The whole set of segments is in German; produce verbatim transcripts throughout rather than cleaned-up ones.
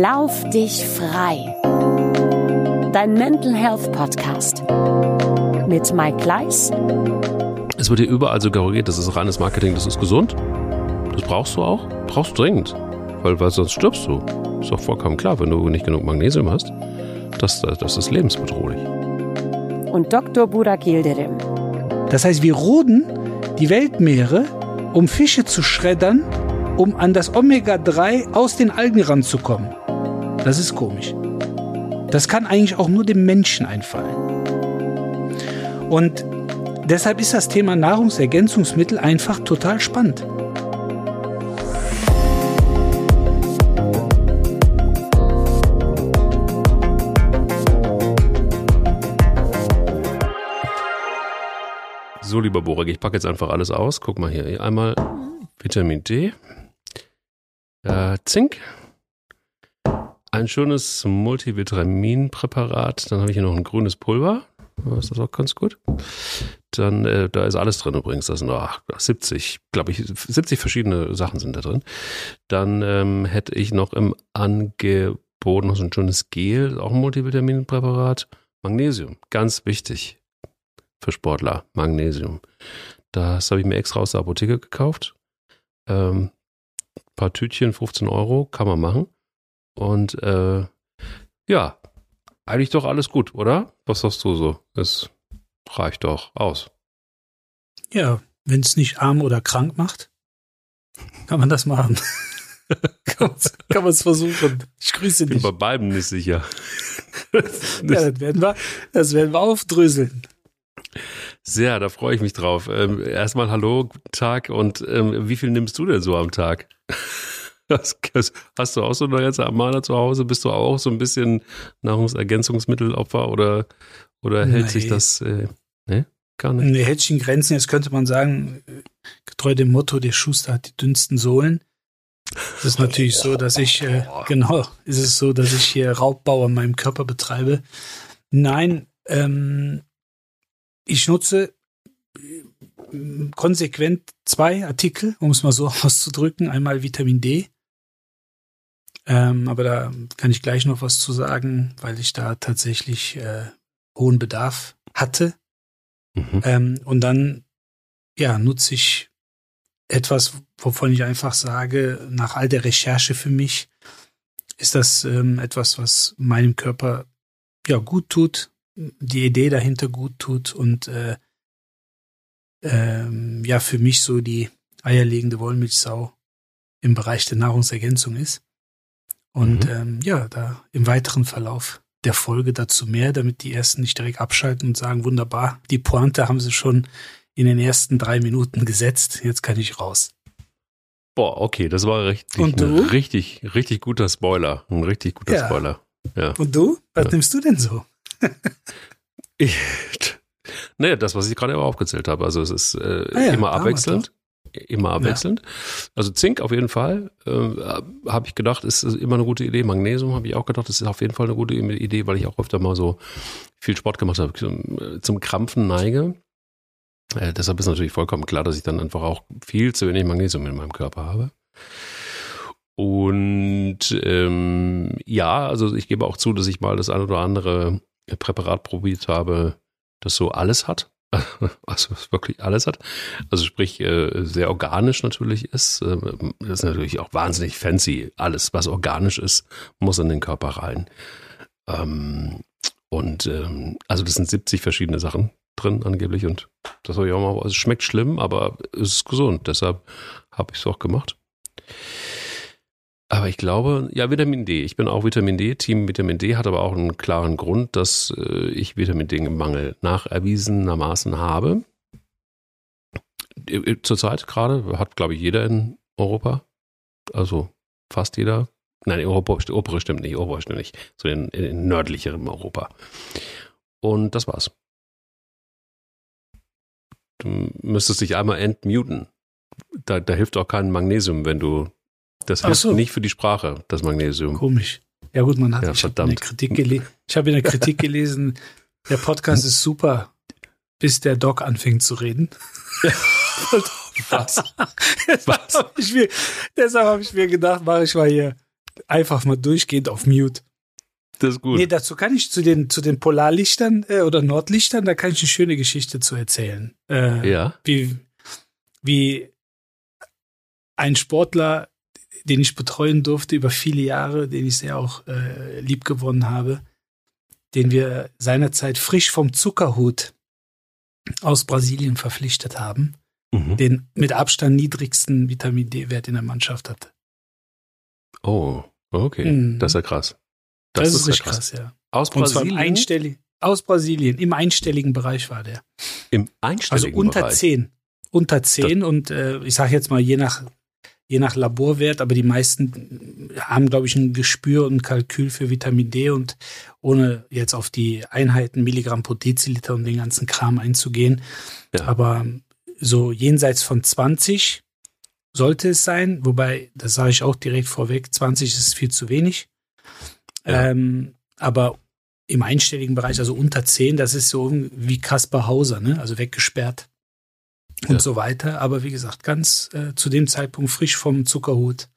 Lauf dich frei. Dein Mental Health Podcast mit Mike Kleiß. Es wird hier überall so suggeriert, das ist reines Marketing, das ist gesund. Das brauchst du auch, brauchst du dringend, weil, weil sonst stirbst du. Ist doch vollkommen klar, wenn du nicht genug Magnesium hast, das, das ist lebensbedrohlich. Und Doktor Burak Yildirim. Das heißt, wir roden die Weltmeere, um Fische zu schreddern, um an das Omega drei aus den Algen ranzukommen. Das ist komisch. Das kann eigentlich auch nur dem Menschen einfallen. Und deshalb ist das Thema Nahrungsergänzungsmittel einfach total spannend. So, lieber Burak, ich packe jetzt einfach alles aus. Guck mal hier. Einmal Vitamin D, äh, Zink, ein schönes Multivitaminpräparat. Dann habe ich hier noch ein grünes Pulver. Ist das auch ganz gut? Dann, äh, da ist alles drin übrigens. Das sind ach, siebzig, glaube ich, siebzig verschiedene Sachen sind da drin. Dann ähm, hätte ich noch im Angebot noch so ein schönes Gel, auch ein Multivitaminpräparat. Magnesium, ganz wichtig. Für Sportler, Magnesium. Das habe ich mir extra aus der Apotheke gekauft. Ähm, ein paar Tütchen, fünfzehn Euro, kann man machen. Und äh, ja, eigentlich doch alles gut, oder? Was sagst du so? Es reicht doch aus. Ja, wenn es nicht arm oder krank macht, kann man das machen. Kann man es versuchen. Ich grüße dich. Ich bin bei beiden nicht sicher. das, ja, das, werden wir, das werden wir aufdröseln. Sehr, da freue ich mich drauf. Ähm, erstmal hallo, guten Tag und ähm, wie viel nimmst du denn so am Tag? Das, das, hast du auch so eine ganze Armada zu Hause? Bist du auch so ein bisschen Nahrungsergänzungsmittelopfer oder, oder hält sich das äh, ne? Gar nicht? Ne, hält sich in Grenzen. Jetzt könnte man sagen, getreu dem Motto, der Schuster hat die dünnsten Sohlen. Es ist natürlich so, dass ich, äh, genau, ist es so, dass ich hier Raubbau an meinem Körper betreibe. Nein, ähm, ich nutze konsequent zwei Artikel, um es mal so auszudrücken. Einmal Vitamin D, ähm, aber da kann ich gleich noch was zu sagen, weil ich da tatsächlich äh, hohen Bedarf hatte. Mhm. Ähm, und dann ja, nutze ich etwas, wovon ich einfach sage, nach all der Recherche für mich ist das ähm, etwas, was meinem Körper ja gut tut, die Idee dahinter gut tut und äh, ähm, ja für mich so die eierlegende Wollmilchsau im Bereich der Nahrungsergänzung ist. Und mhm. ähm, ja, da im weiteren Verlauf der Folge dazu mehr, damit die Ersten nicht direkt abschalten und sagen, wunderbar, die Pointe haben sie schon in den ersten drei Minuten gesetzt, jetzt kann ich raus. Boah, okay, das war richtig, ein richtig, richtig guter Spoiler. Ein richtig guter ja. Spoiler. Ja. Und du? Was ja. nimmst du denn so? Ich, naja, das, was ich gerade aber aufgezählt habe. Also es ist äh, ah ja, immer abwechselnd. Immer abwechselnd. Ja. Also Zink auf jeden Fall. Äh, habe ich gedacht, ist immer eine gute Idee. Magnesium habe ich auch gedacht, ist auf jeden Fall eine gute Idee, weil ich auch öfter mal so viel Sport gemacht habe. Zum, zum Krampfen neige. Äh, deshalb ist natürlich vollkommen klar, dass ich dann einfach auch viel zu wenig Magnesium in meinem Körper habe. Und ähm, ja, also ich gebe auch zu, dass ich mal das ein oder andere Präparat probiert habe, das so alles hat, also wirklich alles hat, also sprich äh, sehr organisch natürlich ist, äh, das ist natürlich auch wahnsinnig fancy, alles was organisch ist, muss in den Körper rein ähm, und ähm, also das sind siebzig verschiedene Sachen drin angeblich und das habe ich auch mal, also es schmeckt schlimm, aber es ist gesund, deshalb habe ich es auch gemacht. Aber ich glaube, ja, Vitamin D. Ich bin auch Vitamin D. Team Vitamin D hat aber auch einen klaren Grund, dass äh, ich Vitamin D im Mangel nachgewiesenermaßen habe. Zurzeit gerade hat, glaube ich, jeder in Europa. Also fast jeder. Nein, Europa, Europa stimmt nicht. Europa stimmt nicht. So in, in nördlicherem Europa. Und das war's. Du müsstest dich einmal entmuten. Da, da hilft auch kein Magnesium, wenn du. Das hilft so. Nicht für die Sprache, das Magnesium. Komisch. Ja gut, man hat ja, ich hab eine Kritik gelesen. Ich habe in der Kritik gelesen, der Podcast ist super, bis der Doc anfängt zu reden. Was? Was? Deshalb habe ich, hab ich mir gedacht, mache ich mal hier einfach mal durchgehend auf Mute. Das ist gut. Nee, dazu kann ich zu den, zu den Polarlichtern äh, oder Nordlichtern, da kann ich eine schöne Geschichte zu erzählen. Äh, ja. Wie, wie ein Sportler, den ich betreuen durfte über viele Jahre, den ich sehr auch äh, lieb gewonnen habe, den wir seinerzeit frisch vom Zuckerhut aus Brasilien verpflichtet haben, mhm. den mit Abstand niedrigsten Vitamin-D-Wert in der Mannschaft hatte. Oh, okay. Mhm. Das ist ja krass. Das, das ist, ist richtig krass. krass, ja. Aus Brasilien? Einstellig, aus Brasilien, im einstelligen Bereich war der. Im einstelligen Bereich? Also unter Bereich. zehn. Unter zehn das und äh, ich sage jetzt mal, je nach, je nach Laborwert, aber die meisten haben, glaube ich, ein Gespür und ein Kalkül für Vitamin D und ohne jetzt auf die Einheiten Milligramm pro Deziliter und den ganzen Kram einzugehen. Ja. Aber so jenseits von zwanzig sollte es sein, wobei, das sage ich auch direkt vorweg, zwanzig ist viel zu wenig. Ja. Ähm, aber im einstelligen Bereich, also unter zehn, das ist so wie Kaspar Hauser, ne? Also weggesperrt und ja. so weiter. Aber wie gesagt, ganz äh, zu dem Zeitpunkt frisch vom Zuckerhut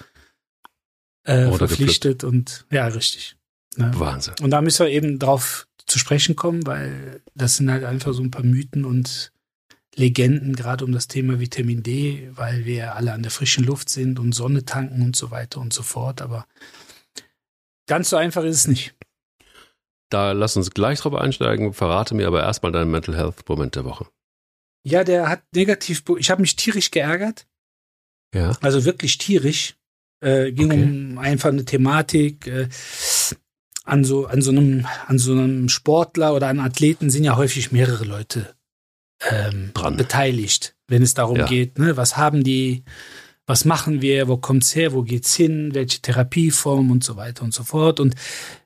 äh, oh, verpflichtet und ja, richtig. Ne? Wahnsinn. Und da müssen wir eben drauf zu sprechen kommen, weil das sind halt einfach so ein paar Mythen und Legenden, gerade um das Thema Vitamin D, weil wir alle an der frischen Luft sind und Sonne tanken und so weiter und so fort, aber ganz so einfach ist es nicht. Da lass uns gleich drauf einsteigen. Verrate mir aber erstmal deinen Mental Health Moment der Woche. Ja, der hat negativ. Ich habe mich tierisch geärgert. Ja. Also wirklich tierisch. Äh, ging okay. um einfach eine Thematik. Äh, an, so, an, so einem, an so einem Sportler oder an Athleten sind ja häufig mehrere Leute ähm, dran beteiligt, wenn es darum ja. geht, ne? Was haben die. Was machen wir, wo kommt's her, wo geht's hin, welche Therapieform und so weiter und so fort. Und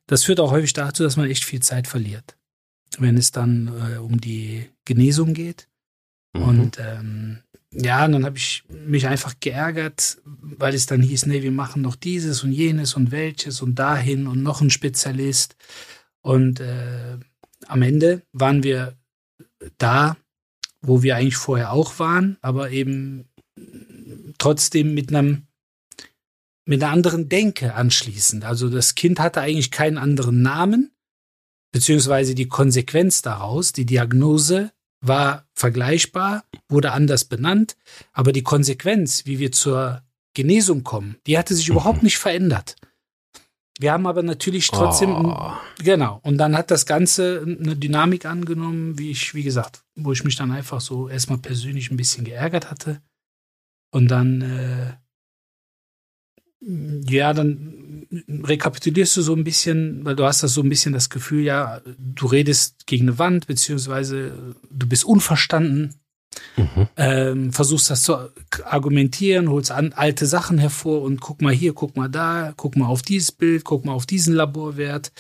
das führt auch häufig dazu, dass man echt viel Zeit verliert, wenn es dann äh, um die Genesung geht. Mhm. Und ähm, ja, und dann habe ich mich einfach geärgert, weil es dann hieß, nee, wir machen noch dieses und jenes und welches und dahin und noch ein Spezialist. Und äh, am Ende waren wir da, wo wir eigentlich vorher auch waren, aber eben trotzdem mit einem mit einer anderen Denke anschließend. Also das Kind hatte eigentlich keinen anderen Namen, beziehungsweise die Konsequenz daraus, die Diagnose war vergleichbar, wurde anders benannt, aber die Konsequenz, wie wir zur Genesung kommen, die hatte sich mhm. überhaupt nicht verändert. Wir haben aber natürlich trotzdem, oh. genau, und dann hat das Ganze eine Dynamik angenommen, wie ich, wie gesagt, wo ich mich dann einfach so erstmal persönlich ein bisschen geärgert hatte. Und dann, äh, ja, dann rekapitulierst du so ein bisschen, weil du hast das so ein bisschen das Gefühl, ja, du redest gegen eine Wand, beziehungsweise du bist unverstanden, mhm. ähm, versuchst das zu argumentieren, holst an, alte Sachen hervor und guck mal hier, guck mal da, guck mal auf dieses Bild, guck mal auf diesen Laborwert,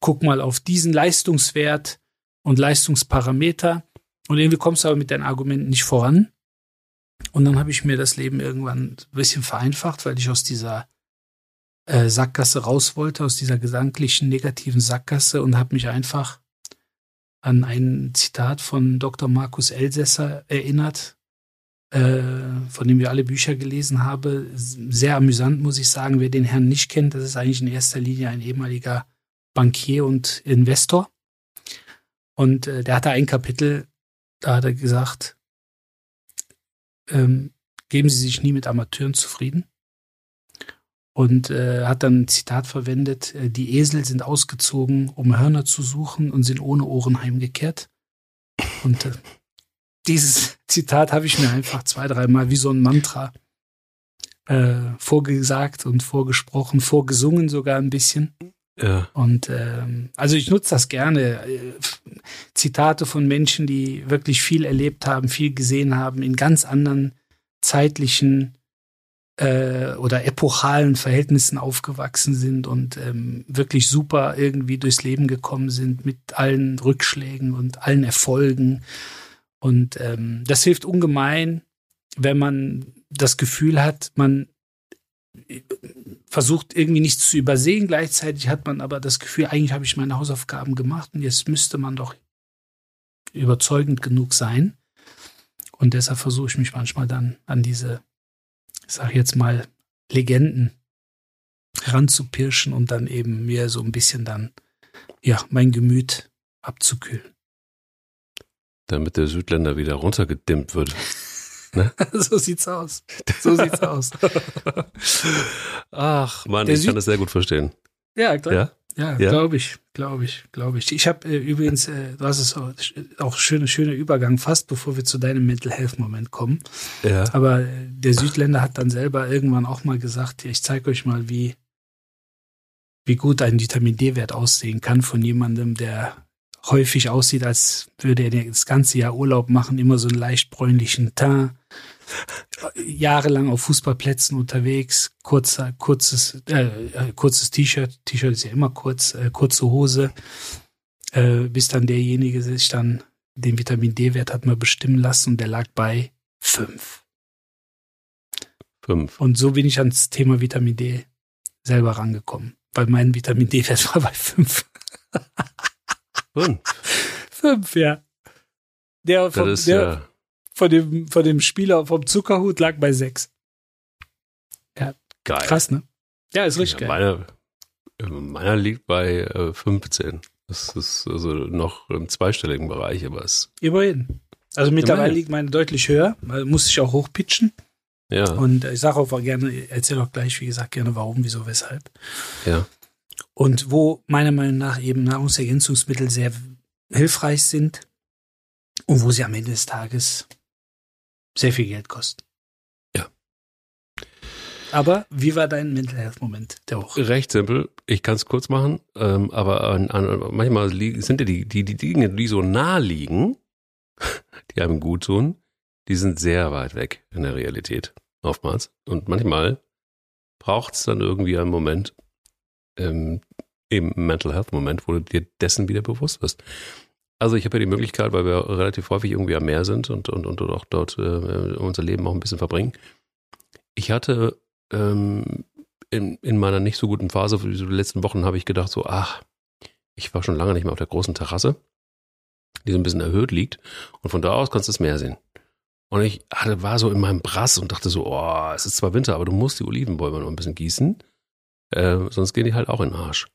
guck mal auf diesen Leistungswert und Leistungsparameter. Und irgendwie kommst du aber mit deinen Argumenten nicht voran. Und dann habe ich mir das Leben irgendwann ein bisschen vereinfacht, weil ich aus dieser äh, Sackgasse raus wollte, aus dieser gedanklichen negativen Sackgasse und habe mich einfach an ein Zitat von Doktor Markus Elsässer erinnert, äh, von dem wir alle Bücher gelesen haben. Sehr amüsant, muss ich sagen. Wer den Herrn nicht kennt, das ist eigentlich in erster Linie ein ehemaliger Bankier und Investor. Und äh, der hatte ein Kapitel, da hat er gesagt, Ähm, geben Sie sich nie mit Amateuren zufrieden. Und äh, hat dann ein Zitat verwendet, äh, die Esel sind ausgezogen, um Hörner zu suchen und sind ohne Ohren heimgekehrt. Und äh, dieses Zitat habe ich mir einfach zwei, dreimal wie so ein Mantra äh, vorgesagt und vorgesprochen, vorgesungen sogar ein bisschen. Ja. Und ähm, also ich nutze das gerne. Zitate von Menschen, die wirklich viel erlebt haben, viel gesehen haben, in ganz anderen zeitlichen äh, oder epochalen Verhältnissen aufgewachsen sind und ähm, wirklich super irgendwie durchs Leben gekommen sind mit allen Rückschlägen und allen Erfolgen. Und ähm, das hilft ungemein, wenn man das Gefühl hat, man versucht irgendwie nichts zu übersehen. Gleichzeitig hat man aber das Gefühl, eigentlich habe ich meine Hausaufgaben gemacht und jetzt müsste man doch überzeugend genug sein. Und deshalb versuche ich mich manchmal dann an diese, ich sage jetzt mal, Legenden ranzupirschen und dann eben mir so ein bisschen dann, ja, mein Gemüt abzukühlen. Damit der Südländer wieder runtergedimmt wird. Ne? So sieht's aus. So sieht's aus. Ach Mann, der ich Süd- kann das sehr gut verstehen. Ja, klar. Ja? Ja, ja, glaube ich, glaube ich, glaube ich. Ich habe äh, übrigens, äh, du hast es auch, auch schöner schöner Übergang fast, bevor wir zu deinem Mental Health Moment kommen. Ja. Aber der Südländer hat dann selber irgendwann auch mal gesagt, ich zeige euch mal, wie wie gut ein Vitamin D-Wert aussehen kann von jemandem, der häufig aussieht, als würde er das ganze Jahr Urlaub machen, immer so einen leicht bräunlichen Teint, jahrelang auf Fußballplätzen unterwegs, kurzer, kurzes, äh, kurzes T-Shirt, T-Shirt ist ja immer kurz, äh, kurze Hose, äh, bis dann derjenige sich dann den Vitamin D-Wert hat mal bestimmen lassen und der lag bei fünf. fünf. Und so bin ich ans Thema Vitamin D selber rangekommen, weil mein Vitamin D-Wert war bei fünf. Fünf. Fünf, ja. Der, vom, ist, der ja. Von, dem, von dem Spieler vom Zuckerhut lag bei sechs. Ja, geil. Krass, ne? Ja, ist richtig ja, geil. Meiner, meiner liegt bei äh, fünfzehn. Das ist also noch im zweistelligen Bereich, aber es. Immerhin. Also mittlerweile liegt meine deutlich höher, weil muss ich auch hochpitchen. Ja. Und ich sage auch gerne, erzähl auch gleich, wie gesagt, gerne warum, wieso, weshalb. Ja. Und wo meiner Meinung nach eben Nahrungsergänzungsmittel sehr hilfreich sind und wo sie am Ende des Tages sehr viel Geld kosten. Ja. Aber wie war dein Mental Health Moment der Woche? Recht simpel. Ich kann es kurz machen. Ähm, aber an, an, manchmal sind ja die, die, die Dinge, die so nah liegen, die einem gut tun, die sind sehr weit weg in der Realität. Oftmals. Und manchmal braucht es dann irgendwie einen Moment, im Mental Health Moment, wo du dir dessen wieder bewusst wirst. Also ich habe ja die Möglichkeit, weil wir relativ häufig irgendwie am Meer sind und, und, und auch dort äh, unser Leben auch ein bisschen verbringen. Ich hatte ähm, in, in meiner nicht so guten Phase für die letzten Wochen habe ich gedacht so, ach, ich war schon lange nicht mehr auf der großen Terrasse, die so ein bisschen erhöht liegt und von da aus kannst du das Meer sehen. Und ich hatte, war so in meinem Brass und dachte so, oh, es ist zwar Winter, aber du musst die Olivenbäume noch ein bisschen gießen. Äh, sonst gehen die halt auch in den Arsch.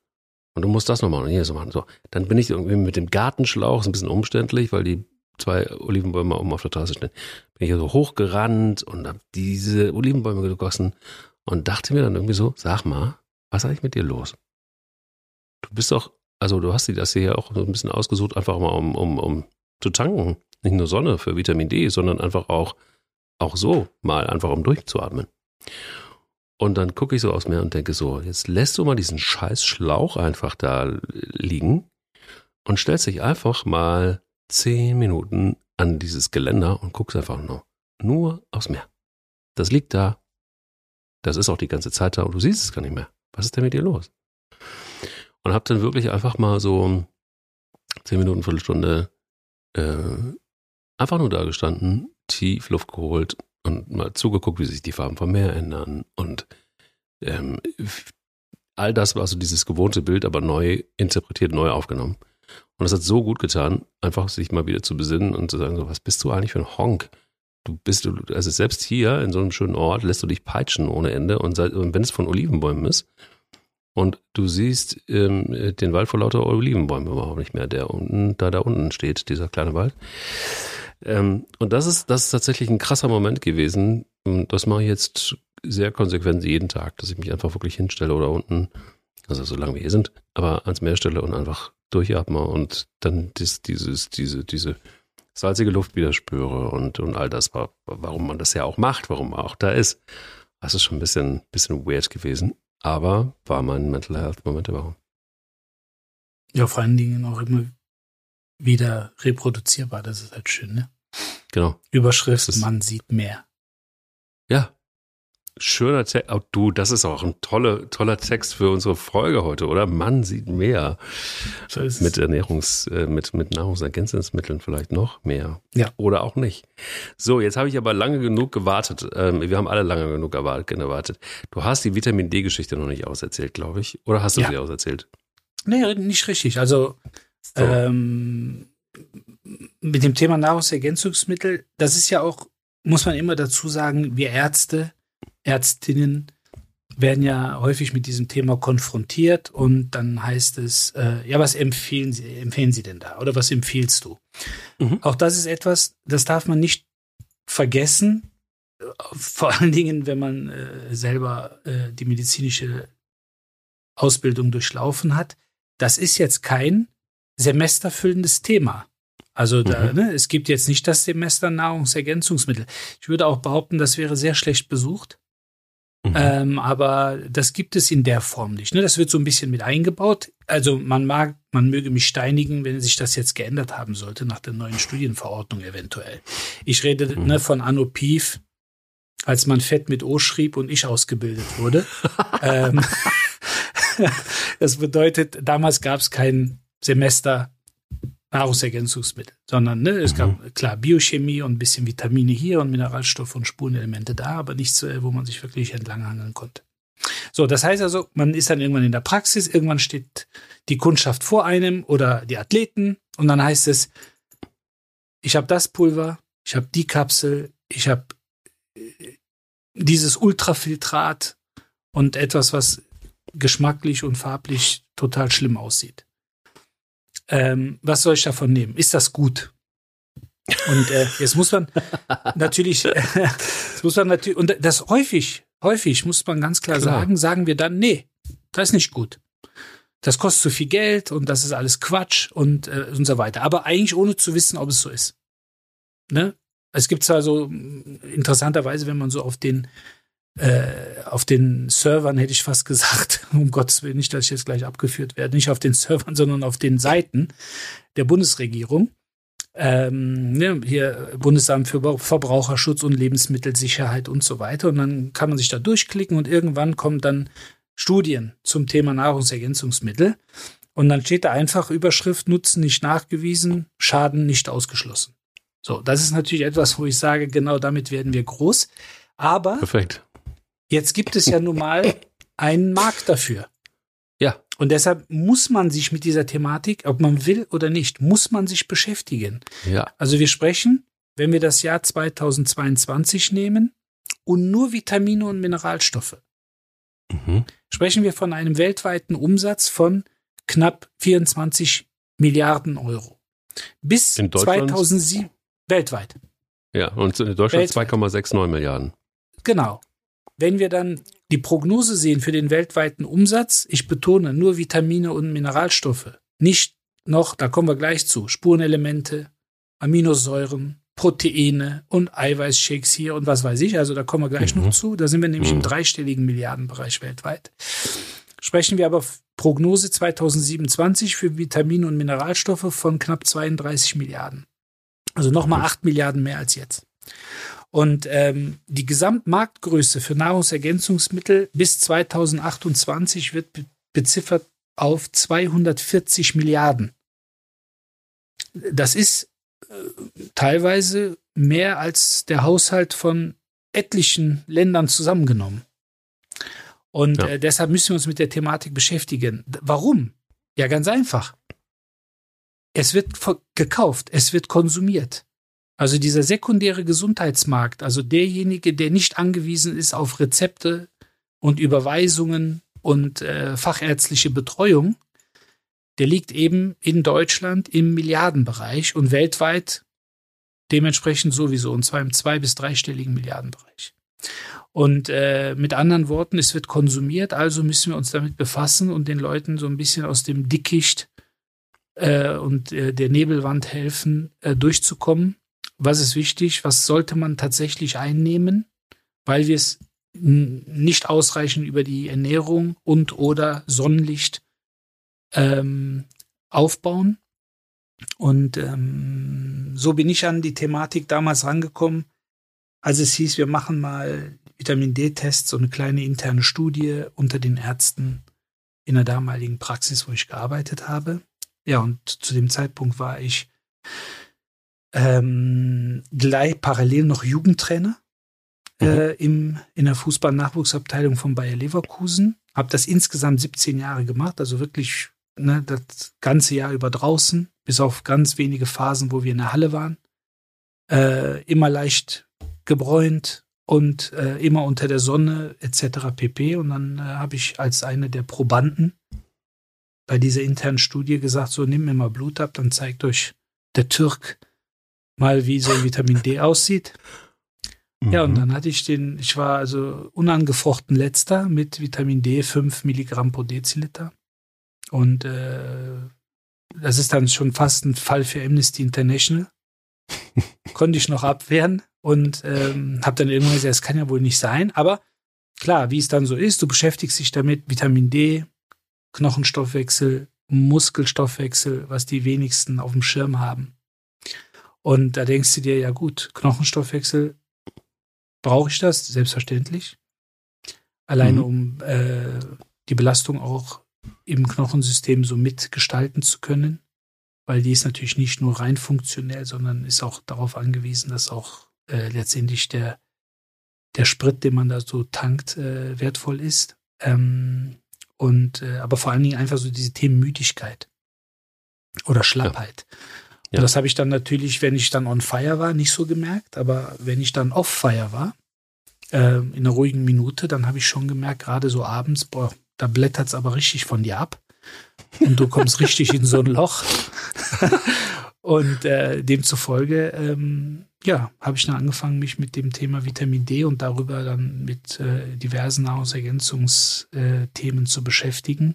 Und du musst das noch machen und jenes noch machen. So, dann bin ich irgendwie mit dem Gartenschlauch, ist ein bisschen umständlich, weil die zwei Olivenbäume oben auf der Terrasse stehen. Bin ich so also hochgerannt und habe diese Olivenbäume gegossen und dachte mir dann irgendwie so, sag mal, was ist eigentlich mit dir los? Du bist doch, also du hast dir das hier auch so ein bisschen ausgesucht, einfach mal um, um, um zu tanken. Nicht nur Sonne für Vitamin D, sondern einfach auch, auch so mal einfach um durchzuatmen. Und dann gucke ich so aufs Meer und denke so, jetzt lässt du mal diesen scheiß Schlauch einfach da liegen und stellst dich einfach mal zehn Minuten an dieses Geländer und guckst einfach nur, nur aufs Meer. Das liegt da, das ist auch die ganze Zeit da und du siehst es gar nicht mehr. Was ist denn mit dir los? Und hab dann wirklich einfach mal so zehn Minuten, Viertelstunde äh, einfach nur da gestanden, tief Luft geholt, und mal zugeguckt, wie sich die Farben vom Meer ändern und ähm, all das war so also dieses gewohnte Bild, aber neu interpretiert, neu aufgenommen. Und das hat so gut getan, einfach sich mal wieder zu besinnen und zu sagen, so, was bist du eigentlich für ein Honk? Du bist, also selbst hier in so einem schönen Ort lässt du dich peitschen ohne Ende und, und wenn es von Olivenbäumen ist und du siehst ähm, den Wald vor lauter Olivenbäumen überhaupt nicht mehr, der unten, da da unten steht, dieser kleine Wald. Ähm, und das ist, das ist tatsächlich ein krasser Moment gewesen. Und das mache ich jetzt sehr konsequent jeden Tag, dass ich mich einfach wirklich hinstelle oder unten, also solange wir hier sind, aber ans Meer stelle und einfach durchatme und dann dies, dieses, diese, diese salzige Luft wieder spüre und, und all das, warum man das ja auch macht, warum man auch da ist. Das ist schon ein bisschen, bisschen weird gewesen, aber war mein Mental Health Moment überhaupt. Ja, vor allen Dingen auch immer wieder reproduzierbar, das ist halt schön, ne? Genau. Überschrift, man sieht mehr. Ja. Schöner Text. Oh, du, das ist auch ein toller, toller Text für unsere Folge heute, oder? Man sieht mehr. So ist es. Mit Ernährungs-, äh, mit, mit Nahrungsergänzungsmitteln vielleicht noch mehr. Ja. Oder auch nicht. So, jetzt habe ich aber lange genug gewartet. Ähm, wir haben alle lange genug gewartet. Du hast die Vitamin D-Geschichte noch nicht auserzählt, glaube ich. Oder hast du ja. sie auserzählt? Nee, nicht richtig. Also, So. Ähm, mit dem Thema Nahrungsergänzungsmittel, das ist ja auch, muss man immer dazu sagen, wir Ärzte, Ärztinnen werden ja häufig mit diesem Thema konfrontiert und dann heißt es, äh, ja, was empfehlen Sie, empfehlen Sie denn da? Oder was empfiehlst du? Mhm. Auch das ist etwas, das darf man nicht vergessen, vor allen Dingen, wenn man äh, selber äh, die medizinische Ausbildung durchlaufen hat. Das ist jetzt kein semesterfüllendes Thema. Also da, mhm. ne, es gibt jetzt nicht das Semester Nahrungsergänzungsmittel. Ich würde auch behaupten, das wäre sehr schlecht besucht. Mhm. Ähm, aber das gibt es in der Form nicht. Ne? Das wird so ein bisschen mit eingebaut. Also man mag, man möge mich steinigen, wenn sich das jetzt geändert haben sollte, nach der neuen Studienverordnung eventuell. Ich rede mhm. ne, von Anno Pief, als man Fett mit O schrieb und ich ausgebildet wurde. ähm, das bedeutet, damals gab es kein Semester Nahrungsergänzungsmittel, sondern ne, es gab mhm. klar Biochemie und ein bisschen Vitamine hier und Mineralstoffe und Spurenelemente da, aber nichts, wo man sich wirklich entlanghangeln konnte. So, das heißt also, man ist dann irgendwann in der Praxis, irgendwann steht die Kundschaft vor einem oder die Athleten und dann heißt es, ich habe das Pulver, ich habe die Kapsel, ich habe dieses Ultrafiltrat und etwas, was geschmacklich und farblich total schlimm aussieht. Ähm, was soll ich davon nehmen? Ist das gut? Und äh, jetzt muss man natürlich, äh, jetzt muss man natürlich, und das häufig, häufig muss man ganz klar, klar sagen, sagen wir dann, nee, das ist nicht gut. Das kostet zu viel Geld und das ist alles Quatsch und, äh, und so weiter. Aber eigentlich ohne zu wissen, ob es so ist. Ne? Es gibt zwar so interessanterweise, wenn man so auf den Äh, auf den Servern hätte ich fast gesagt, um Gottes Willen, nicht, dass ich jetzt gleich abgeführt werde, nicht auf den Servern, sondern auf den Seiten der Bundesregierung. Ähm, ja, hier Bundesamt für Verbraucherschutz und Lebensmittelsicherheit und so weiter. Und dann kann man sich da durchklicken und irgendwann kommen dann Studien zum Thema Nahrungsergänzungsmittel. Und dann steht da einfach Überschrift, Nutzen nicht nachgewiesen, Schaden nicht ausgeschlossen. So, das ist natürlich etwas, wo ich sage, genau damit werden wir groß. Aber perfekt. Jetzt gibt es ja nun mal einen Markt dafür. Ja. Und deshalb muss man sich mit dieser Thematik, ob man will oder nicht, muss man sich beschäftigen. Ja. Also wir sprechen, wenn wir das Jahr zweitausendzweiundzwanzig nehmen und nur Vitamine und Mineralstoffe, mhm. sprechen wir von einem weltweiten Umsatz von knapp vierundzwanzig Milliarden Euro. Bis in Deutschland? zweitausendsieben weltweit. Ja, und in Deutschland zwei Komma neunundsechzig Milliarden. Genau. Wenn wir dann die Prognose sehen für den weltweiten Umsatz, ich betone nur Vitamine und Mineralstoffe, nicht noch, da kommen wir gleich zu, Spurenelemente, Aminosäuren, Proteine und Eiweißshakes hier und was weiß ich, also da kommen wir gleich mhm. noch zu, da sind wir nämlich mhm. im dreistelligen Milliardenbereich weltweit. Sprechen wir aber Prognose zweitausendsiebenundzwanzig für Vitamine und Mineralstoffe von knapp zweiunddreißig Milliarden. Also nochmal mhm. acht Milliarden mehr als jetzt. Und ähm, die Gesamtmarktgröße für Nahrungsergänzungsmittel bis zweitausendachtundzwanzig wird be- beziffert auf zweihundertvierzig Milliarden. Das ist äh, teilweise mehr als der Haushalt von etlichen Ländern zusammengenommen. Und ja. äh, deshalb müssen wir uns mit der Thematik beschäftigen. Warum? Ja, ganz einfach. Es wird gekauft, es wird konsumiert. Also dieser sekundäre Gesundheitsmarkt, also derjenige, der nicht angewiesen ist auf Rezepte und Überweisungen und äh, fachärztliche Betreuung, der liegt eben in Deutschland im Milliardenbereich und weltweit dementsprechend sowieso, und zwar im zwei- bis dreistelligen Milliardenbereich. Und äh, mit anderen Worten, es wird konsumiert, also müssen wir uns damit befassen und den Leuten so ein bisschen aus dem Dickicht äh, und äh, der Nebelwand helfen, äh, durchzukommen. Was ist wichtig? Was sollte man tatsächlich einnehmen? Weil wir es n- nicht ausreichend über die Ernährung und oder Sonnenlicht ähm, aufbauen. Und ähm, so bin ich an die Thematik damals rangekommen, als es hieß, wir machen mal Vitamin-D-Tests, so eine kleine interne Studie unter den Ärzten in der damaligen Praxis, wo ich gearbeitet habe. Ja, und zu dem Zeitpunkt war ich Ähm, gleich parallel noch Jugendtrainer äh, im, in der Fußball-Nachwuchsabteilung von Bayer Leverkusen. Habe das insgesamt siebzehn Jahre gemacht, also wirklich ne, das ganze Jahr über draußen, bis auf ganz wenige Phasen, wo wir in der Halle waren. Äh, immer leicht gebräunt, und äh, immer unter der Sonne et cetera pp. Und dann äh, habe ich als eine der Probanden bei dieser internen Studie gesagt, so nehmt mir mal Blut ab, dann zeigt euch der Türk mal, wie so Vitamin D aussieht. Mhm. Ja, und dann hatte ich den, ich war also unangefochten Letzter mit Vitamin D fünf Milligramm pro Deziliter. Und äh, das ist dann schon fast ein Fall für Amnesty International. Konnte ich noch abwehren und ähm, habe dann irgendwann gesagt, es kann ja wohl nicht sein. Aber klar, wie es dann so ist, du beschäftigst dich damit, Vitamin D, Knochenstoffwechsel, Muskelstoffwechsel, was die wenigsten auf dem Schirm haben. Und da denkst du dir, ja gut, Knochenstoffwechsel, brauche ich das? Selbstverständlich. Alleine mhm. um äh, die Belastung auch im Knochensystem so mitgestalten zu können, weil die ist natürlich nicht nur rein funktionell, sondern ist auch darauf angewiesen, dass auch äh, letztendlich der, der Sprit, den man da so tankt, äh, wertvoll ist. Ähm, und äh, aber vor allen Dingen einfach so diese Themen Müdigkeit oder Schlappheit. Ja. Ja. Und das habe ich dann natürlich, wenn ich dann on fire war, nicht so gemerkt, aber wenn ich dann off fire war, äh, in einer ruhigen Minute, dann habe ich schon gemerkt, gerade so abends, boah, da blättert es aber richtig von dir ab und du kommst richtig in so ein Loch. Und äh, demzufolge, ähm, ja, habe ich dann angefangen, mich mit dem Thema Vitamin D und darüber dann mit äh, diversen Nahrungsergänzungsthemen zu beschäftigen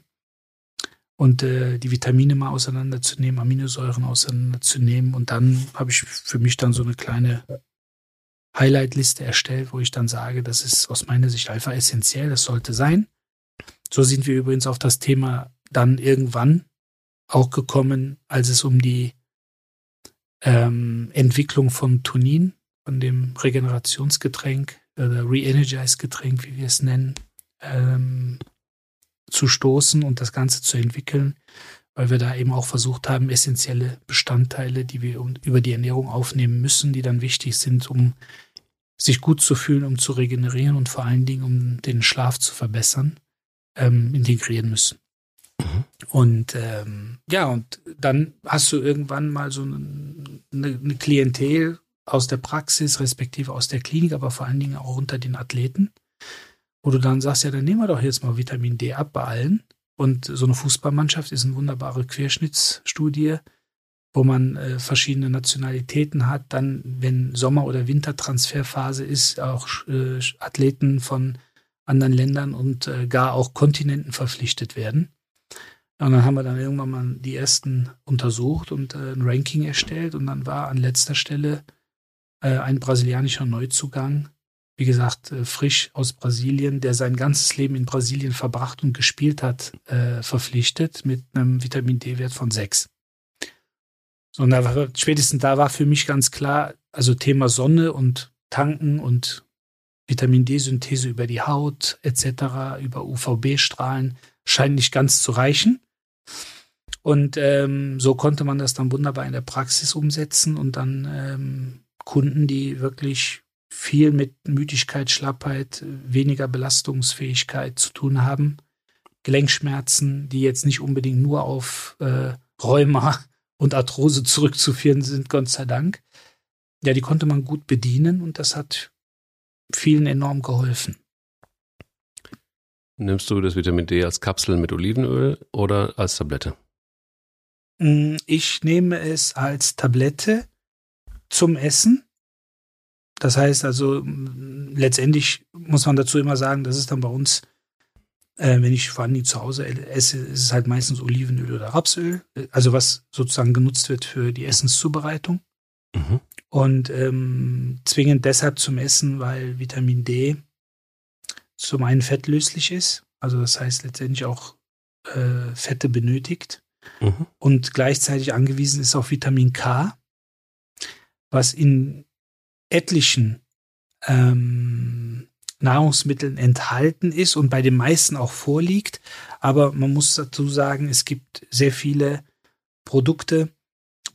und äh, die Vitamine mal auseinanderzunehmen, Aminosäuren auseinanderzunehmen. Und dann habe ich für mich dann so eine kleine Highlight-Liste erstellt, wo ich dann sage, das ist aus meiner Sicht einfach essentiell, das sollte sein. So sind wir übrigens auf das Thema dann irgendwann auch gekommen, als es um die ähm, Entwicklung von Tonin, von dem Regenerationsgetränk, äh, Re-Energize-Getränk, wie wir es nennen, ähm, zu stoßen und das Ganze zu entwickeln, weil wir da eben auch versucht haben, essentielle Bestandteile, die wir über die Ernährung aufnehmen müssen, die dann wichtig sind, um sich gut zu fühlen, um zu regenerieren und vor allen Dingen, um den Schlaf zu verbessern, ähm, integrieren müssen. Mhm. Und ähm, ja, und dann hast du irgendwann mal so eine, eine Klientel aus der Praxis, respektive aus der Klinik, aber vor allen Dingen auch unter den Athleten, wo du dann sagst, ja, dann nehmen wir doch jetzt mal Vitamin D ab bei allen. Und so eine Fußballmannschaft ist eine wunderbare Querschnittsstudie, wo man äh, verschiedene Nationalitäten hat, dann, wenn Sommer- oder Wintertransferphase ist, auch äh, Athleten von anderen Ländern und äh, gar auch Kontinenten verpflichtet werden. Und dann haben wir dann irgendwann mal die ersten untersucht und äh, ein Ranking erstellt und dann war an letzter Stelle äh, ein brasilianischer Neuzugang, wie gesagt, äh, frisch aus Brasilien, der sein ganzes Leben in Brasilien verbracht und gespielt hat, äh, verpflichtet mit einem Vitamin-D-Wert von sechs. Und da war, spätestens da war für mich ganz klar, also Thema Sonne und Tanken und Vitamin-D-Synthese über die Haut et cetera, über U V B-Strahlen, scheint nicht ganz zu reichen. Und ähm, so konnte man das dann wunderbar in der Praxis umsetzen und dann ähm, Kunden, die wirklich viel mit Müdigkeit, Schlappheit, weniger Belastungsfähigkeit zu tun haben, Gelenkschmerzen, die jetzt nicht unbedingt nur auf äh, Rheuma und Arthrose zurückzuführen sind, Gott sei Dank. Ja, die konnte man gut bedienen und das hat vielen enorm geholfen. Nimmst du das Vitamin D als Kapsel mit Olivenöl oder als Tablette? Ich nehme es als Tablette zum Essen. Das heißt also, letztendlich muss man dazu immer sagen, das ist dann bei uns, äh, wenn ich vor allem zu Hause esse, ist es halt meistens Olivenöl oder Rapsöl, also was sozusagen genutzt wird für die Essenszubereitung. Mhm. Und ähm, zwingend deshalb zum Essen, weil Vitamin D zum einen fettlöslich ist, also das heißt letztendlich auch äh, Fette benötigt mhm. und gleichzeitig angewiesen ist auf Vitamin K, was in etlichen ähm, Nahrungsmitteln enthalken ist und bei den meisten auch vorliegt. Aber man muss dazu sagen, es gibt sehr viele Produkte,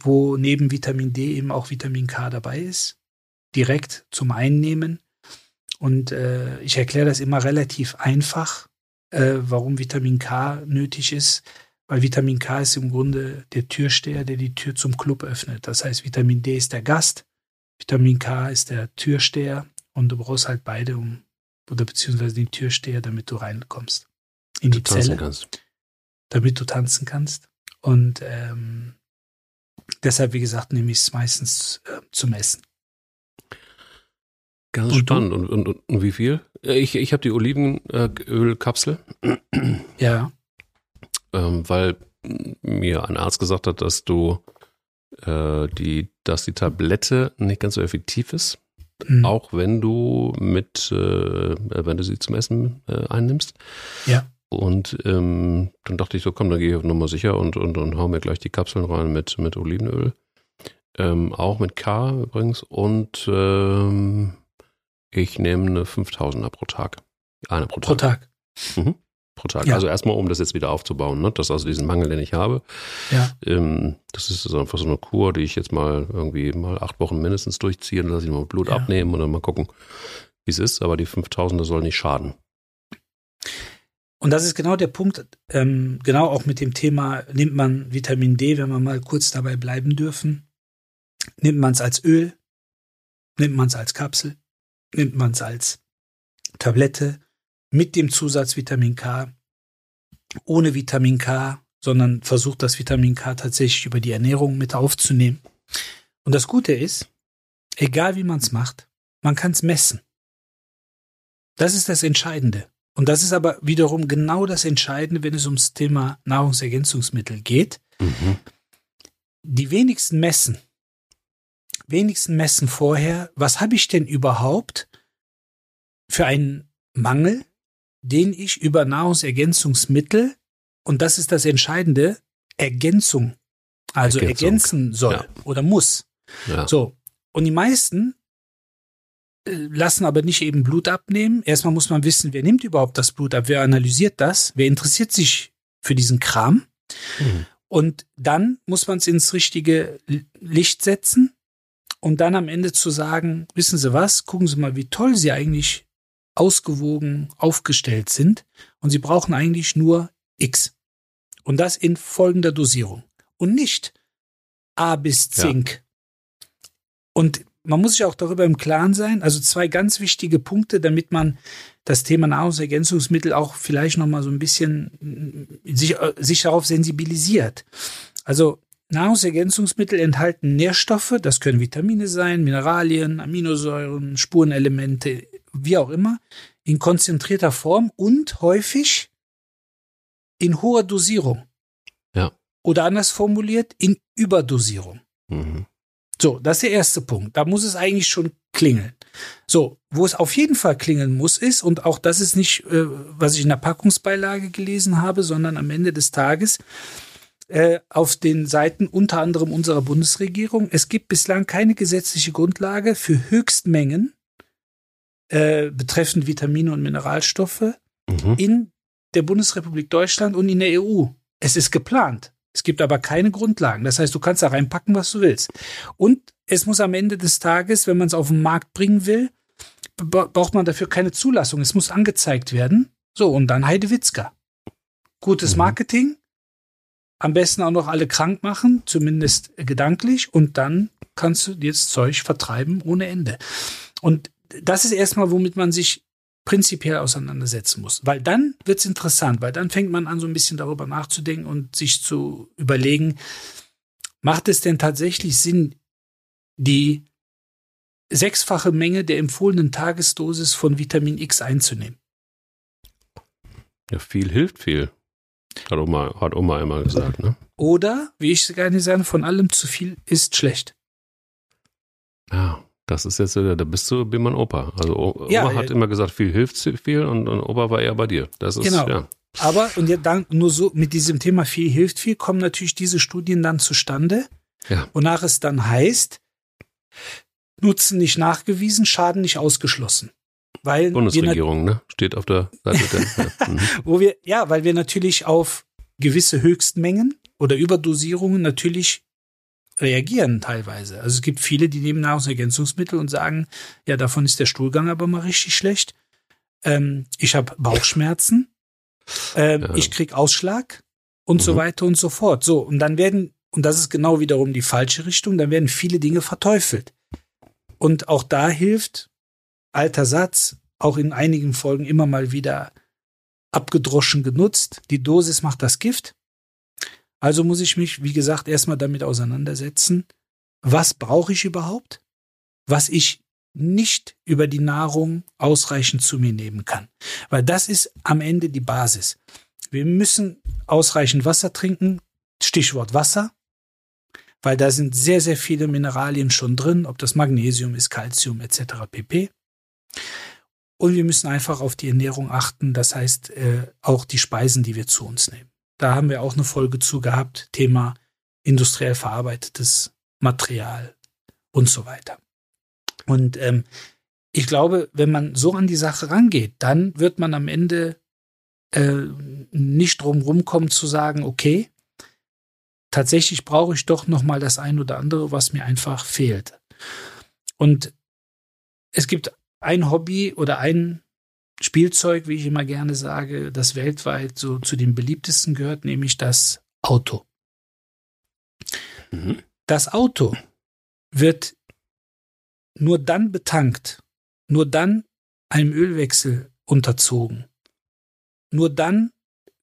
wo neben Vitamin D eben auch Vitamin K dabei ist, direkt zum Einnehmen. Und äh, ich erkläre das immer relativ einfach, äh, warum Vitamin K nötig ist, weil Vitamin K ist im Grunde der Türsteher, der die Tür zum Club öffnet. Das heißt, Vitamin D ist der Gast, Vitamin K ist der Türsteher Und du brauchst halt beide, um, oder beziehungsweise den Türsteher, damit du reinkommst. In die Zelle. Damit du tanzen kannst. Und ähm, deshalb, wie gesagt, nehme ich es meistens äh, zum Essen. Ganz und spannend. Und, und, und, und wie viel? Ich, ich habe die Olivenölkapsel. Ja. Ähm, weil mir ein Arzt gesagt hat, dass du äh, die, dass die Tablette nicht ganz so effektiv ist. Mhm. Auch wenn du mit, äh, wenn du sie zum Essen äh, einnimmst. Ja. Und ähm, dann dachte ich so, komm, dann gehe ich auf Nummer sicher und, und, und hau mir gleich die Kapseln rein mit, mit Olivenöl. Ähm, auch mit K übrigens. Und ähm, ich nehme eine fünftausender pro Tag. Eine pro Tag. Pro Tag. Mhm. Pro Tag. Ja. Also erstmal, um das jetzt wieder aufzubauen, ne? Das ist also diesen Mangel, den ich habe. Ja. Ähm, das ist also einfach so eine Kur, die ich jetzt mal irgendwie mal acht Wochen mindestens durchziehe und lasse ich mal Blut ja. abnehmen und dann mal gucken, wie es ist. Aber die fünftausender soll nicht schaden. Und das ist genau der Punkt, ähm, genau auch mit dem Thema, nimmt man Vitamin D, wenn wir mal kurz dabei bleiben dürfen, nimmt man es als Öl, nimmt man es als Kapsel, nimmt man es als Tablette, mit dem Zusatz Vitamin K, ohne Vitamin K, sondern versucht das Vitamin K tatsächlich über die Ernährung mit aufzunehmen. Und das Gute ist, egal wie man es macht, man kann es messen. Das ist das Entscheidende. Und das ist aber wiederum genau das Entscheidende, wenn es ums Thema Nahrungsergänzungsmittel geht. Mhm. Die wenigsten messen, wenigsten messen vorher, was habe ich denn überhaupt für einen Mangel, den ich über Nahrungsergänzungsmittel, und das ist das Entscheidende, Ergänzung, also Ergänzung. ergänzen soll ja. oder muss. Ja. So. Und die meisten lassen aber nicht eben Blut abnehmen. Erstmal muss man wissen, wer nimmt überhaupt das Blut ab, wer analysiert das, wer interessiert sich für diesen Kram. Mhm. Und dann muss man es ins richtige Licht setzen und dann am Ende zu sagen, wissen Sie was, gucken Sie mal, wie toll Sie eigentlich ausgewogen aufgestellt sind und Sie brauchen eigentlich nur X. Und das in folgender Dosierung. Und nicht A bis Zink. Ja. Und man muss sich auch darüber im Klaren sein, also zwei ganz wichtige Punkte, damit man das Thema Nahrungsergänzungsmittel auch vielleicht nochmal so ein bisschen sich, sich darauf sensibilisiert. Also Nahrungsergänzungsmittel enthalten Nährstoffe, das können Vitamine sein, Mineralien, Aminosäuren, Spurenelemente, wie auch immer, in konzentrierter Form und häufig in hoher Dosierung. Ja. Oder anders formuliert, in Überdosierung. Mhm. So, das ist der erste Punkt. Da muss es eigentlich schon klingeln. So, wo es auf jeden Fall klingeln muss ist, und auch das ist nicht, äh, was ich in der Packungsbeilage gelesen habe, sondern am Ende des Tages äh, auf den Seiten unter anderem unserer Bundesregierung, es gibt bislang keine gesetzliche Grundlage für Höchstmengen äh, betreffend Vitamine und Mineralstoffe mhm. in der Bundesrepublik Deutschland und in der E U. Es ist geplant. Es gibt aber keine Grundlagen. Das heißt, du kannst da reinpacken, was du willst. Und es muss am Ende des Tages, wenn man es auf den Markt bringen will, braucht man dafür keine Zulassung. Es muss angezeigt werden. So, und dann Heidewitzka. Gutes Marketing. Am besten auch noch alle krank machen, zumindest gedanklich. Und dann kannst du dir das Zeug vertreiben ohne Ende. Und das ist erstmal, womit man sich prinzipiell auseinandersetzen muss. Weil dann wird es interessant, weil dann fängt man an, so ein bisschen darüber nachzudenken und sich zu überlegen, macht es denn tatsächlich Sinn, die sechsfache Menge der empfohlenen Tagesdosis von Vitamin X einzunehmen? Ja, viel hilft viel. Hat Oma, hat Oma einmal gesagt, ne? Oder, wie ich es gerne sage, von allem zu viel ist schlecht. Ja. Das ist jetzt, da bist du wie mein Opa. Also Oma ja, hat ja. immer gesagt, viel hilft viel und, und Opa war eher bei dir. Das ist, genau. Ja. Aber und ja, dann nur so mit diesem Thema viel hilft viel, kommen natürlich diese Studien dann zustande, ja. wonach es dann heißt, Nutzen nicht nachgewiesen, Schaden nicht ausgeschlossen. Weil Bundesregierung, wir, ne? Steht auf der Seite der. Ja. Mhm. Wo wir, ja, weil wir natürlich auf gewisse Höchstmengen oder Überdosierungen natürlich reagieren teilweise. Also es gibt viele, die nehmen Nahrungsergänzungsmittel und sagen, ja, davon ist der Stuhlgang aber mal richtig schlecht. Ähm, ich habe Bauchschmerzen. Ähm, ja. Ich kriege Ausschlag und mhm. so weiter und so fort. So, und dann werden, und das ist genau wiederum die falsche Richtung, dann werden viele Dinge verteufelt. Und auch da hilft alter Satz, auch in einigen Folgen immer mal wieder abgedroschen genutzt. Die Dosis macht das Gift. Also muss ich mich, wie gesagt, erstmal damit auseinandersetzen, was brauche ich überhaupt, was ich nicht über die Nahrung ausreichend zu mir nehmen kann. Weil das ist am Ende die Basis. Wir müssen ausreichend Wasser trinken, Stichwort Wasser, weil da sind sehr, sehr viele Mineralien schon drin, ob das Magnesium ist, Calcium et cetera pp. Und wir müssen einfach auf die Ernährung achten, das heißt äh, auch die Speisen, die wir zu uns nehmen. Da haben wir auch eine Folge zu gehabt, Thema industriell verarbeitetes Material und so weiter. Und ähm, ich glaube, wenn man so an die Sache rangeht, dann wird man am Ende äh, nicht drum rumkommen zu sagen, okay, tatsächlich brauche ich doch nochmal das ein oder andere, was mir einfach fehlt. Und es gibt ein Hobby oder ein Spielzeug, wie ich immer gerne sage, das weltweit so zu den beliebtesten gehört, nämlich das Auto. Mhm. Das Auto wird nur dann betankt, nur dann einem Ölwechsel unterzogen, nur dann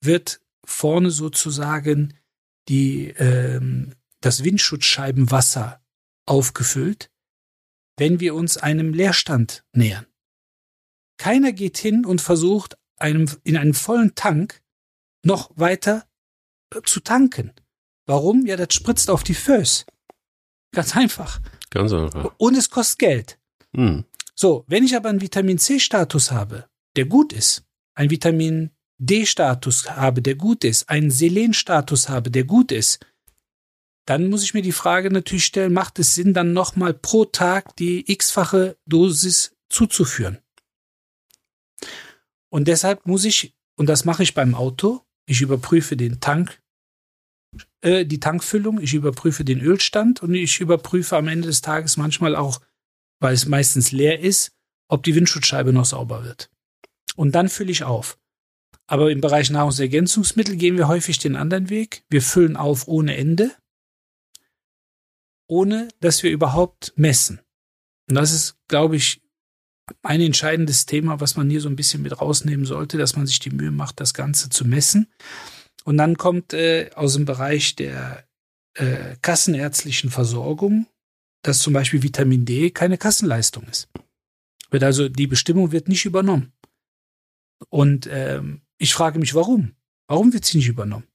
wird vorne sozusagen die, ähm, das Windschutzscheibenwasser aufgefüllt, wenn wir uns einem Leerstand nähern. Keiner geht hin und versucht, einem, in einem vollen Tank noch weiter zu tanken. Warum? Ja, das spritzt auf die Föß. Ganz einfach. Ganz einfach. Und es kostet Geld. Hm. So, wenn ich aber einen Vitamin-C-Status habe, der gut ist, einen Vitamin-D-Status habe, der gut ist, einen Selen-Status habe, der gut ist, dann muss ich mir die Frage natürlich stellen, macht es Sinn, dann nochmal pro Tag die x-fache Dosis zuzuführen? Und deshalb muss ich, und das mache ich beim Auto, ich überprüfe den Tank, die Tankfüllung, ich überprüfe den Ölstand und ich überprüfe am Ende des Tages manchmal auch, weil es meistens leer ist, ob die Windschutzscheibe noch sauber wird. Und dann fülle ich auf. Aber im Bereich Nahrungsergänzungsmittel gehen wir häufig den anderen Weg. Wir füllen auf ohne Ende, ohne dass wir überhaupt messen. Und das ist, glaube ich, ein entscheidendes Thema, was man hier so ein bisschen mit rausnehmen sollte, dass man sich die Mühe macht, das Ganze zu messen. Und dann kommt äh, aus dem Bereich der äh, kassenärztlichen Versorgung, dass zum Beispiel Vitamin D keine Kassenleistung ist. Wird also, die Bestimmung wird nicht übernommen. Und ähm, ich frage mich, warum? Warum wird sie nicht übernommen?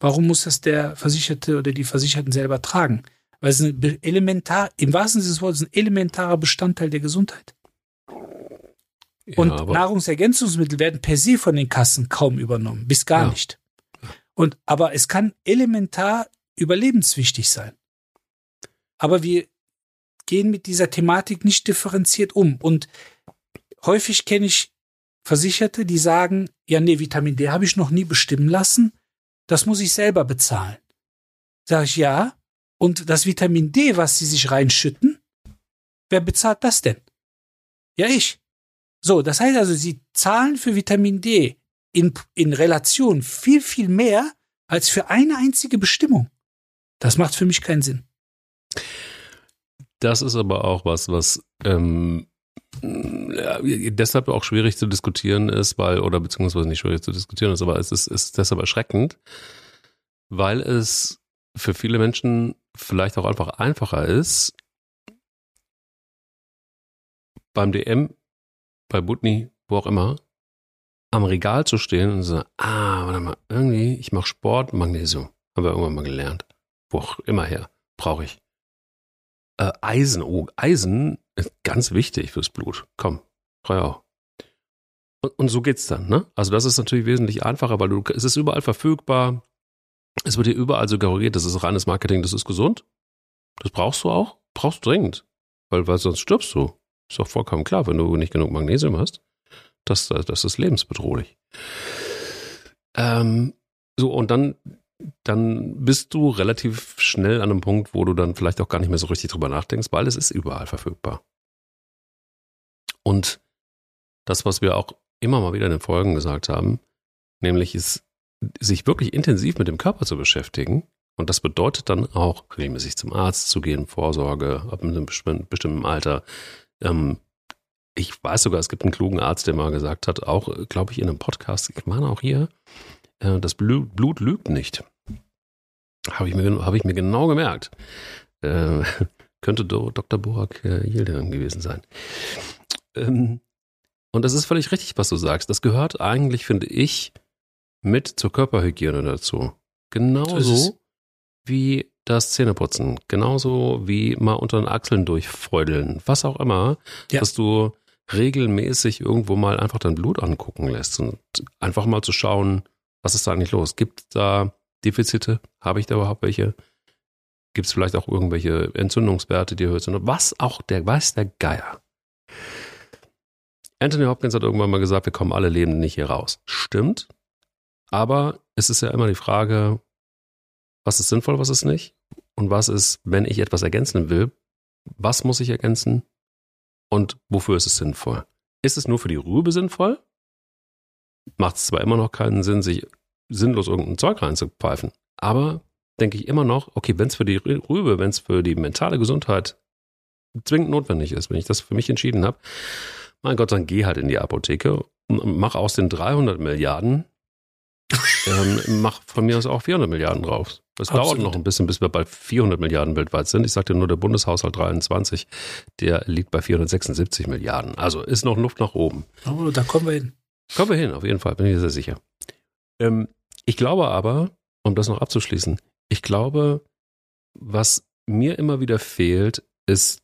Warum muss das der Versicherte oder die Versicherten selber tragen? Weil es ein elementar, im wahrsten Sinne des Wortes, ein elementarer Bestandteil der Gesundheit. Ja, und Nahrungsergänzungsmittel werden per se von den Kassen kaum übernommen, bis gar ja. nicht. Und, aber es kann elementar überlebenswichtig sein. Aber wir gehen mit dieser Thematik nicht differenziert um. Und häufig kenne ich Versicherte, die sagen, ja, nee, Vitamin D habe ich noch nie bestimmen lassen. Das muss ich selber bezahlen. Sage ich, ja. Und das Vitamin D, was sie sich reinschütten, wer bezahlt das denn? Ja, ich. So, das heißt also, sie zahlen für Vitamin D In, in Relation viel, viel mehr als für eine einzige Bestimmung. Das macht für mich keinen Sinn. Das ist aber auch was, was ähm, äh, deshalb auch schwierig zu diskutieren ist, weil, oder beziehungsweise nicht schwierig zu diskutieren ist, aber es ist, ist deshalb erschreckend, weil es für viele Menschen vielleicht auch einfach einfacher ist, beim D M, bei Butni, wo auch immer, am Regal zu stehen und so, ah, warte mal, irgendwie, ich mache Sport, Magnesium, haben wir irgendwann mal gelernt. Wo auch immer her, brauche ich. Äh, Eisen, oh, Eisen ist ganz wichtig fürs Blut. Komm, brauche ich auch. Und, und so geht's dann, ne? Also das ist natürlich wesentlich einfacher, weil du, es ist überall verfügbar, es wird dir überall suggeriert, das ist reines Marketing, das ist gesund, das brauchst du auch, brauchst du dringend, weil, weil sonst stirbst du. Ist doch vollkommen klar, wenn du nicht genug Magnesium hast. Das, das ist lebensbedrohlich. Ähm, so, und dann, dann bist du relativ schnell an einem Punkt, wo du dann vielleicht auch gar nicht mehr so richtig drüber nachdenkst, weil es ist überall verfügbar. Und das, was wir auch immer mal wieder in den Folgen gesagt haben, nämlich ist, sich wirklich intensiv mit dem Körper zu beschäftigen. Und das bedeutet dann auch, regelmäßig zum Arzt zu gehen, Vorsorge ab einem bestimmten Alter, ähm, ich weiß sogar, es gibt einen klugen Arzt, der mal gesagt hat, auch, glaube ich, in einem Podcast, ich meine auch hier, äh, das Blut, Blut lügt nicht. Habe ich, hab ich mir genau gemerkt. Äh, könnte Doktor Burak äh, Yildirim gewesen sein. Ähm, und das ist völlig richtig, was du sagst. Das gehört eigentlich, finde ich, mit zur Körperhygiene dazu. Genauso wie das Zähneputzen. Genauso wie mal unter den Achseln durchfreudeln. Was auch immer, ja. Dass du regelmäßig irgendwo mal einfach dein Blut angucken lässt und einfach mal zu schauen, was ist da eigentlich los? Gibt es da Defizite? Habe ich da überhaupt welche? Gibt es vielleicht auch irgendwelche Entzündungswerte, die höher sind? Was auch der, weiß der Geier. Anthony Hopkins hat irgendwann mal gesagt, wir kommen alle lebend nicht hier raus. Stimmt. Aber es ist ja immer die Frage, was ist sinnvoll, was ist nicht? Und was ist, wenn ich etwas ergänzen will, was muss ich ergänzen? Und wofür ist es sinnvoll? Ist es nur für die Rübe sinnvoll? Macht es zwar immer noch keinen Sinn, sich sinnlos irgendein Zeug reinzupfeifen, aber denke ich immer noch, okay, wenn es für die Rübe, wenn es für die mentale Gesundheit zwingend notwendig ist, wenn ich das für mich entschieden habe, mein Gott, dann geh halt in die Apotheke und mach aus den dreihundert Milliarden, ähm, mach von mir aus auch vierhundert Milliarden drauf. Das Absolut. Dauert noch ein bisschen, bis wir bei vierhundert Milliarden weltweit sind. Ich sagte nur, der Bundeshaushalt dreiundzwanzig, der liegt bei vierhundertsechsundsiebzig Milliarden. Also ist noch Luft nach oben. Oh, da kommen wir hin. Kommen wir hin, auf jeden Fall, bin ich sehr sicher. Ähm, ich glaube aber, um das noch abzuschließen, ich glaube, was mir immer wieder fehlt, ist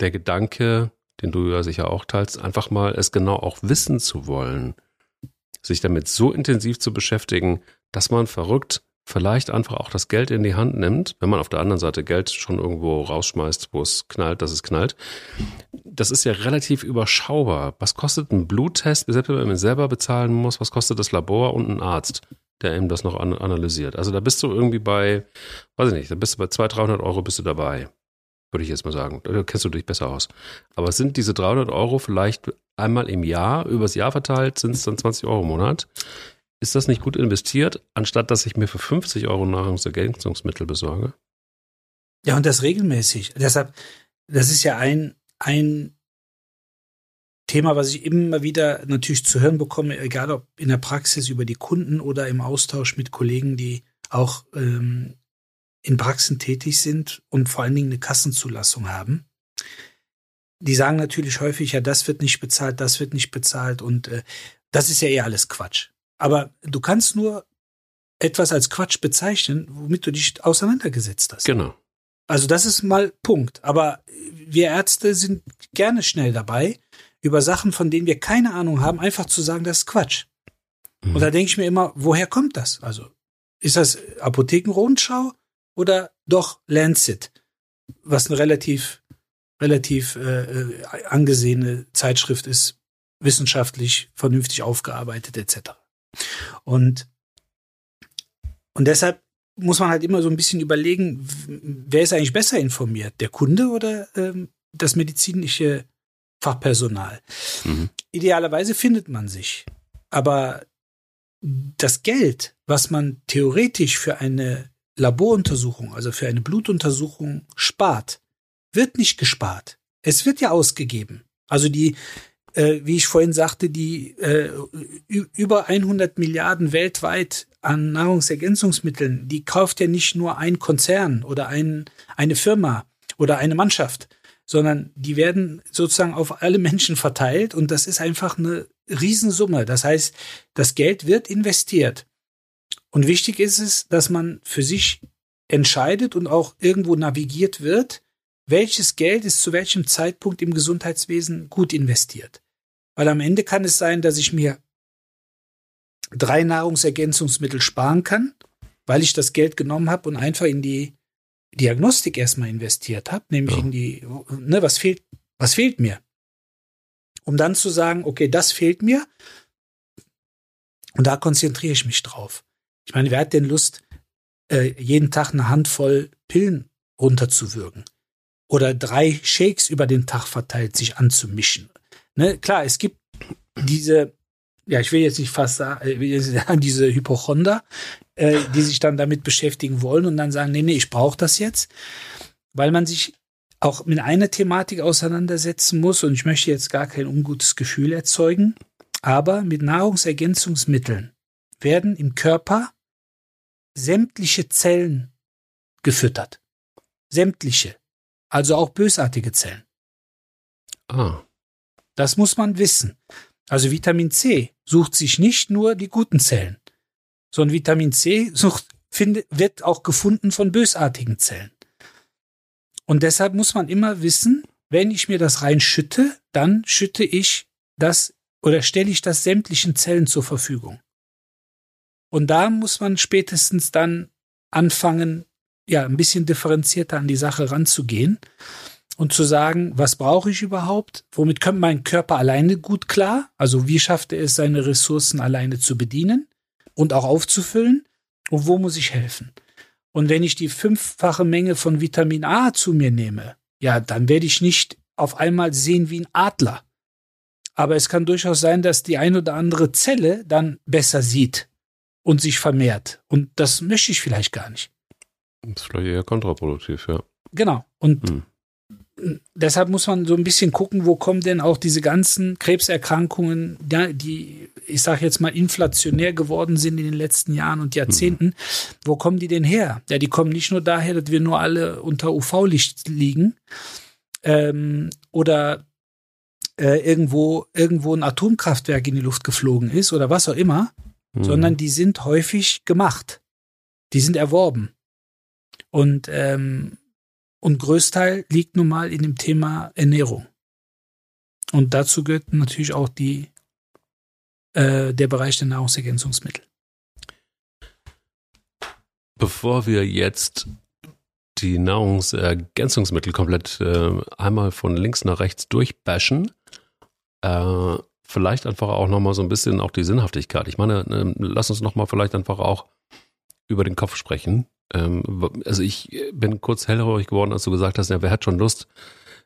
der Gedanke, den du ja sicher auch teilst, einfach mal es genau auch wissen zu wollen, sich damit so intensiv zu beschäftigen, dass man verrückt vielleicht einfach auch das Geld in die Hand nimmt, wenn man auf der anderen Seite Geld schon irgendwo rausschmeißt, wo es knallt, dass es knallt. Das ist ja relativ überschaubar. Was kostet ein Bluttest, selbst wenn man ihn selber bezahlen muss, was kostet das Labor und ein Arzt, der eben das noch analysiert. Also da bist du irgendwie bei, weiß ich nicht, da bist du bei zweihundert, dreihundert Euro bist du dabei, würde ich jetzt mal sagen. Da kennst du dich besser aus. Aber sind diese dreihundert Euro vielleicht einmal im Jahr, übers Jahr verteilt, sind es dann zwanzig Euro im Monat? Ist das nicht gut investiert, anstatt dass ich mir für fünfzig Euro Nahrungsergänzungsmittel besorge? Ja, und das regelmäßig. Deshalb, das ist ja ein, ein Thema, was ich immer wieder natürlich zu hören bekomme, egal ob in der Praxis über die Kunden oder im Austausch mit Kollegen, die auch ähm, in Praxen tätig sind und vor allen Dingen eine Kassenzulassung haben. Die sagen natürlich häufig, ja, das wird nicht bezahlt, das wird nicht bezahlt und äh, das ist ja eh alles Quatsch. Aber du kannst nur etwas als Quatsch bezeichnen, womit du dich auseinandergesetzt hast. Genau. Also das ist mal Punkt. Aber wir Ärzte sind gerne schnell dabei, über Sachen, von denen wir keine Ahnung haben, einfach zu sagen, das ist Quatsch. Mhm. Und da denke ich mir immer, woher kommt das? Also ist das Apothekenrundschau oder doch Lancet, was eine relativ, relativ äh, angesehene Zeitschrift ist, wissenschaftlich vernünftig aufgearbeitet et cetera. Und, und deshalb muss man halt immer so ein bisschen überlegen, wer ist eigentlich besser informiert, der Kunde oder ähm, das medizinische Fachpersonal? Mhm. Idealerweise findet man sich, aber das Geld, was man theoretisch für eine Laboruntersuchung, also für eine Blutuntersuchung spart, wird nicht gespart. Es wird ja ausgegeben. Also die wie ich vorhin sagte, die äh, über hundert Milliarden weltweit an Nahrungsergänzungsmitteln, die kauft ja nicht nur ein Konzern oder ein, eine Firma oder eine Mannschaft, sondern die werden sozusagen auf alle Menschen verteilt und das ist einfach eine Riesensumme. Das heißt, das Geld wird investiert. Und wichtig ist es, dass man für sich entscheidet und auch irgendwo navigiert wird, welches Geld ist zu welchem Zeitpunkt im Gesundheitswesen gut investiert. Weil am Ende kann es sein, dass ich mir drei Nahrungsergänzungsmittel sparen kann, weil ich das Geld genommen habe und einfach in die Diagnostik erstmal investiert habe, nämlich ja. in die, ne, was fehlt, was fehlt mir? Um dann zu sagen, okay, das fehlt mir und da konzentriere ich mich drauf. Ich meine, wer hat denn Lust, jeden Tag eine Handvoll Pillen runterzuwürgen? Oder drei Shakes über den Tag verteilt, sich anzumischen. Ne? Klar, es gibt diese, ja, ich will jetzt nicht fast sagen, diese Hypochonder, äh, die sich dann damit beschäftigen wollen und dann sagen, nee, nee, ich brauche das jetzt, weil man sich auch mit einer Thematik auseinandersetzen muss, und ich möchte jetzt gar kein ungutes Gefühl erzeugen, aber mit Nahrungsergänzungsmitteln werden im Körper sämtliche Zellen gefüttert. Sämtliche. Also auch bösartige Zellen. Ah. Das muss man wissen. Also Vitamin C sucht sich nicht nur die guten Zellen, sondern Vitamin C sucht, findet, wird auch gefunden von bösartigen Zellen. Und deshalb muss man immer wissen, wenn ich mir das reinschütte, dann schütte ich das oder stelle ich das sämtlichen Zellen zur Verfügung. Und da muss man spätestens dann anfangen, ja, ein bisschen differenzierter an die Sache ranzugehen und zu sagen, was brauche ich überhaupt? Womit kommt mein Körper alleine gut klar? Also wie schafft er es, seine Ressourcen alleine zu bedienen und auch aufzufüllen? Und wo muss ich helfen? Und wenn ich die fünffache Menge von Vitamin A zu mir nehme, ja, dann werde ich nicht auf einmal sehen wie ein Adler. Aber es kann durchaus sein, dass die ein oder andere Zelle dann besser sieht und sich vermehrt. Und das möchte ich vielleicht gar nicht. Das ist vielleicht eher kontraproduktiv, ja. Genau. Und hm. deshalb muss man so ein bisschen gucken, wo kommen denn auch diese ganzen Krebserkrankungen, die, ich sage jetzt mal, inflationär geworden sind in den letzten Jahren und Jahrzehnten, hm. wo kommen die denn her? Ja, die kommen nicht nur daher, dass wir nur alle unter U V-Licht liegen ähm, oder äh, irgendwo, irgendwo ein Atomkraftwerk in die Luft geflogen ist oder was auch immer, hm. sondern die sind häufig gemacht. Die sind erworben. Und ähm, und Großteil liegt nun mal in dem Thema Ernährung. Und dazu gehört natürlich auch die äh, der Bereich der Nahrungsergänzungsmittel. Bevor wir jetzt die Nahrungsergänzungsmittel komplett äh, einmal von links nach rechts durchbashen, äh, vielleicht einfach auch nochmal so ein bisschen auch die Sinnhaftigkeit. Ich meine, äh, lass uns nochmal vielleicht einfach auch über den Kopf sprechen. Also ich bin kurz hellhörig geworden, als du gesagt hast, ja, wer hat schon Lust,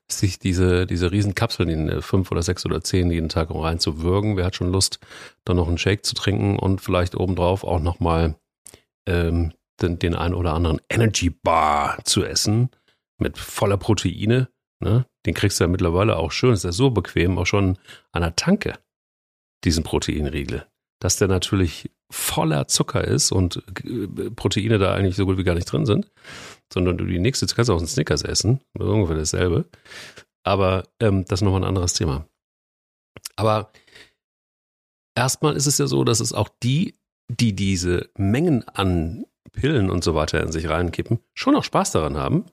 sich diese, diese riesen Kapseln in fünf oder sechs oder zehn jeden Tag reinzuwürgen? Wer hat schon Lust, dann noch einen Shake zu trinken und vielleicht obendrauf auch nochmal ähm, den, den einen oder anderen Energy Bar zu essen mit voller Proteine? Ne? Den kriegst du ja mittlerweile auch schön, ist ja so bequem, auch schon an der Tanke, diesen Proteinriegel, dass der natürlich voller Zucker ist und Proteine da eigentlich so gut wie gar nicht drin sind, sondern du die nächste, kannst du auch einen Snickers essen, ungefähr dasselbe, aber ähm, das ist nochmal ein anderes Thema. Aber erstmal ist es ja so, dass es auch die, die diese Mengen an Pillen und so weiter in sich reinkippen, schon auch Spaß daran haben,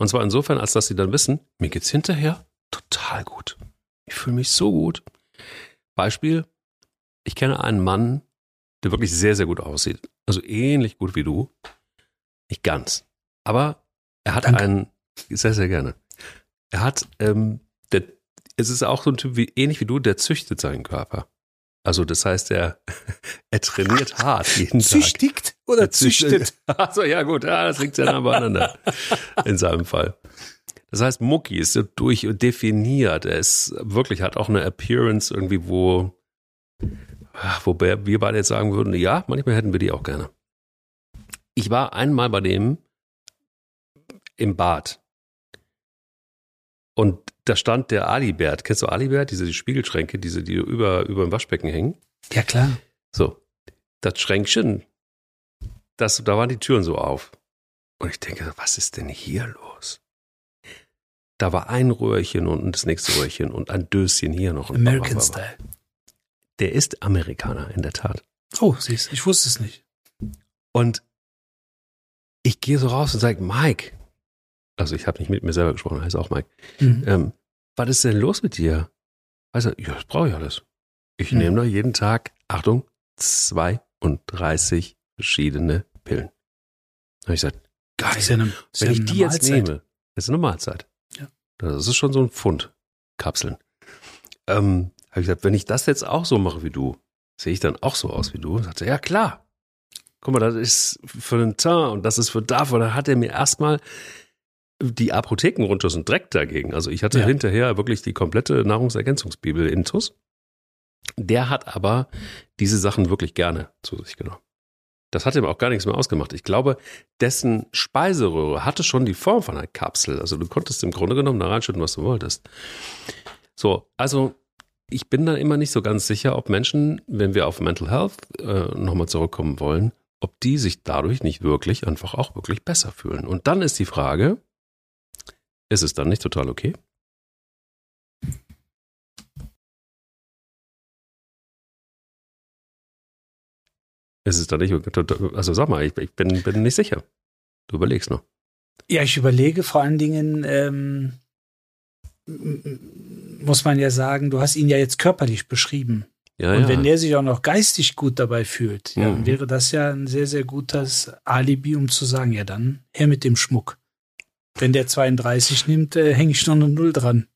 und zwar insofern, als dass sie dann wissen, mir geht's hinterher total gut. Ich fühle mich so gut. Beispiel, ich kenne einen Mann, der wirklich sehr, sehr gut aussieht. Also ähnlich gut wie du. Nicht ganz. Aber er hat Danke. einen, sehr, sehr gerne. Er hat, ähm, der, es ist auch so ein Typ, wie, ähnlich wie du, der züchtet seinen Körper. Also das heißt, er, er trainiert hart jeden Züchtigt Tag. Oder er züchtet oder züchtet? Achso, ja gut, ja, das liegt ja nah beieinander. In seinem Fall. Das heißt, Mucki ist durch definiert. Er ist wirklich, hat auch eine Appearance irgendwie, wo wobei wir beide jetzt sagen würden, ja, manchmal hätten wir die auch gerne. Ich war einmal bei dem im Bad. Und da stand der Alibert. Kennst du Alibert? Diese die Spiegelschränke, diese, die über, über dem Waschbecken hängen. Ja, klar. So, das Schränkchen, das, da waren die Türen so auf. Und ich denke, was ist denn hier los? Da war ein Röhrchen und das nächste Röhrchen und ein Döschen hier noch. Und American bla bla bla. Style. Der ist Amerikaner, in der Tat. Oh, siehst du, ich wusste es nicht. Und ich gehe so raus und sage, Mike, also ich habe nicht mit mir selber gesprochen, heißt auch Mike, mhm. ähm, was ist denn los mit dir? Weißt du, ja, das brauche ich alles. Ich mhm. nehme da jeden Tag, Achtung, zweiunddreißig verschiedene Pillen. Da habe ich gesagt, geil, ja eine, wenn ich die jetzt nehme, das ist eine Mahlzeit. Ja. Das ist schon so ein Pfund Kapseln. Ähm, Habe ich gesagt, wenn ich das jetzt auch so mache wie du, sehe ich dann auch so aus wie du? Und sagte, ja klar, guck mal, das ist für den Teint und das ist für dafür. Dann hat er mir erstmal die Apotheken runter, so ein Dreck dagegen. Also ich hatte ja. hinterher wirklich die komplette Nahrungsergänzungsbibel intus. Der hat aber diese Sachen wirklich gerne zu sich genommen. Das hat ihm auch gar nichts mehr ausgemacht. Ich glaube, dessen Speiseröhre hatte schon die Form von einer Kapsel. Also du konntest im Grunde genommen da reinschütten, was du wolltest. So, also ich bin dann immer nicht so ganz sicher, ob Menschen, wenn wir auf Mental Health äh, nochmal zurückkommen wollen, ob die sich dadurch nicht wirklich einfach auch wirklich besser fühlen. Und dann ist die Frage, ist es dann nicht total okay? Ist es dann nicht, also sag mal, ich, ich bin, bin nicht sicher. Du überlegst noch. Ja, ich überlege vor allen Dingen, ähm, muss man ja sagen, du hast ihn ja jetzt körperlich beschrieben. Ja, und ja. Wenn der sich auch noch geistig gut dabei fühlt, ja, mhm. wäre das ja ein sehr, sehr gutes Alibi, um zu sagen, ja dann, her mit dem Schmuck. Wenn der zweiunddreißig nimmt, äh, hänge ich noch eine Null dran.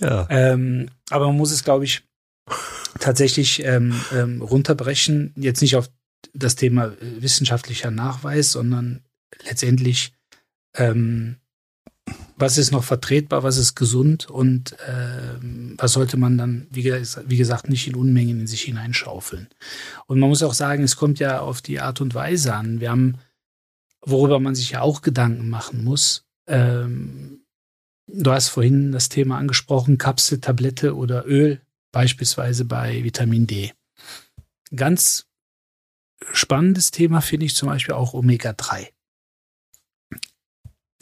ja. ähm, aber man muss es, glaube ich, tatsächlich ähm, ähm, runterbrechen, jetzt nicht auf das Thema wissenschaftlicher Nachweis, sondern letztendlich, ähm, was ist noch vertretbar, was ist gesund und ähm, was sollte man dann, wie, wie gesagt, nicht in Unmengen in sich hineinschaufeln. Und man muss auch sagen, es kommt ja auf die Art und Weise an. Wir haben, worüber man sich ja auch Gedanken machen muss, ähm, du hast vorhin das Thema angesprochen, Kapsel, Tablette oder Öl, beispielsweise bei Vitamin D. Ganz spannendes Thema finde ich zum Beispiel auch Omega drei.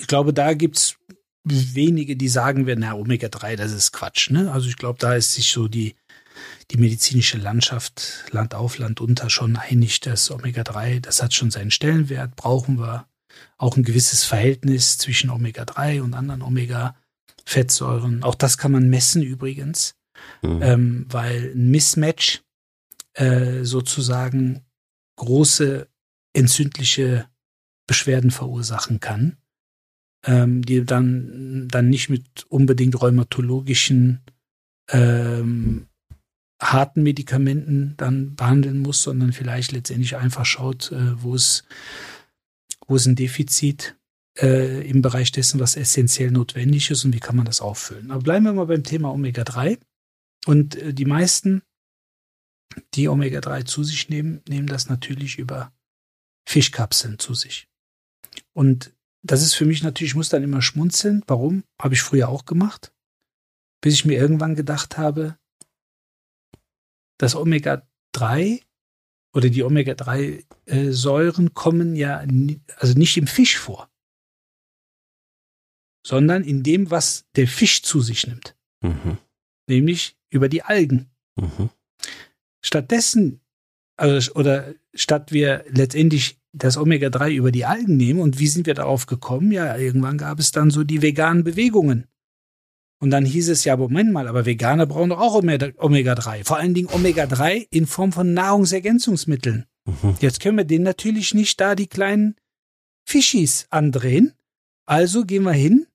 Ich glaube, da gibt es wenige, die sagen werden, na, Omega drei, das ist Quatsch, ne? Also ich glaube, da ist sich so die, die medizinische Landschaft, Land auf, Land unter schon einig, dass Omega drei, das hat schon seinen Stellenwert, brauchen wir auch ein gewisses Verhältnis zwischen Omega drei und anderen Omega-Fettsäuren. Auch das kann man messen übrigens. Mhm. Ähm, weil ein Mismatch äh, sozusagen große entzündliche Beschwerden verursachen kann, ähm, die dann, dann nicht mit unbedingt rheumatologischen ähm, harten Medikamenten dann behandeln muss, sondern vielleicht letztendlich einfach schaut, äh, wo es wo es ein Defizit äh, im Bereich dessen, was essentiell notwendig ist und wie kann man das auffüllen. Aber bleiben wir mal beim Thema Omega drei. Und die meisten, die Omega drei zu sich nehmen, nehmen das natürlich über Fischkapseln zu sich. Und das ist für mich natürlich, ich muss dann immer schmunzeln. Warum? Habe ich früher auch gemacht. Bis ich mir irgendwann gedacht habe, das Omega drei oder die Omega drei Säuren kommen ja nie, also nicht im Fisch vor, sondern in dem, was der Fisch zu sich nimmt. Mhm. Nämlich über die Algen. Mhm. Stattdessen, also, oder statt wir letztendlich das Omega drei über die Algen nehmen, und wie sind wir darauf gekommen? Ja, irgendwann gab es dann so die veganen Bewegungen. Und dann hieß es ja, Moment mal, aber Veganer brauchen doch auch Omega drei. Vor allen Dingen Omega drei in Form von Nahrungsergänzungsmitteln. Mhm. Jetzt können wir denen natürlich nicht da die kleinen Fischis andrehen. Also gehen wir hin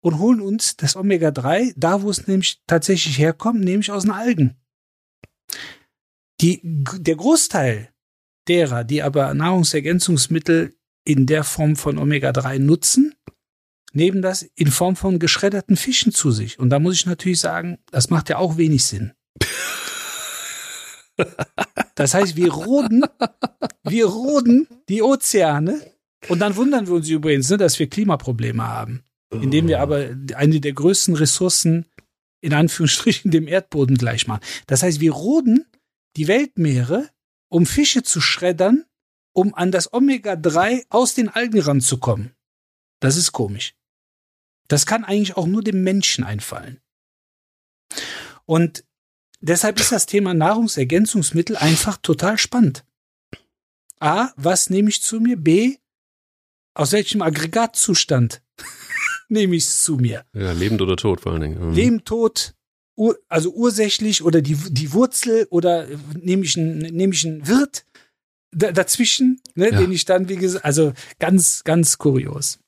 und holen uns das Omega drei, da wo es nämlich tatsächlich herkommt, nämlich aus den Algen. Die, der Großteil derer, die aber Nahrungsergänzungsmittel in der Form von Omega drei nutzen, nehmen das in Form von geschredderten Fischen zu sich. Und da muss ich natürlich sagen, das macht ja auch wenig Sinn. Das heißt, wir roden, wir roden die Ozeane und dann wundern wir uns übrigens, ne, dass wir Klimaprobleme haben. Indem wir aber eine der größten Ressourcen in Anführungsstrichen dem Erdboden gleich machen. Das heißt, wir roden die Weltmeere, um Fische zu schreddern, um an das Omega drei aus den Algen ranzukommen. Das ist komisch. Das kann eigentlich auch nur dem Menschen einfallen. Und deshalb ist das Thema Nahrungsergänzungsmittel einfach total spannend. A, was nehme ich zu mir? B, aus welchem Aggregatzustand nehme ich es zu mir. Ja, lebend oder tot vor allen Dingen. Mhm. Lebend, tot, ur, also ursächlich oder die, die Wurzel oder nehme ich einen, nehme ich einen Wirt d- dazwischen, ne, ja. Den ich dann, wie gesagt, also ganz, ganz kurios.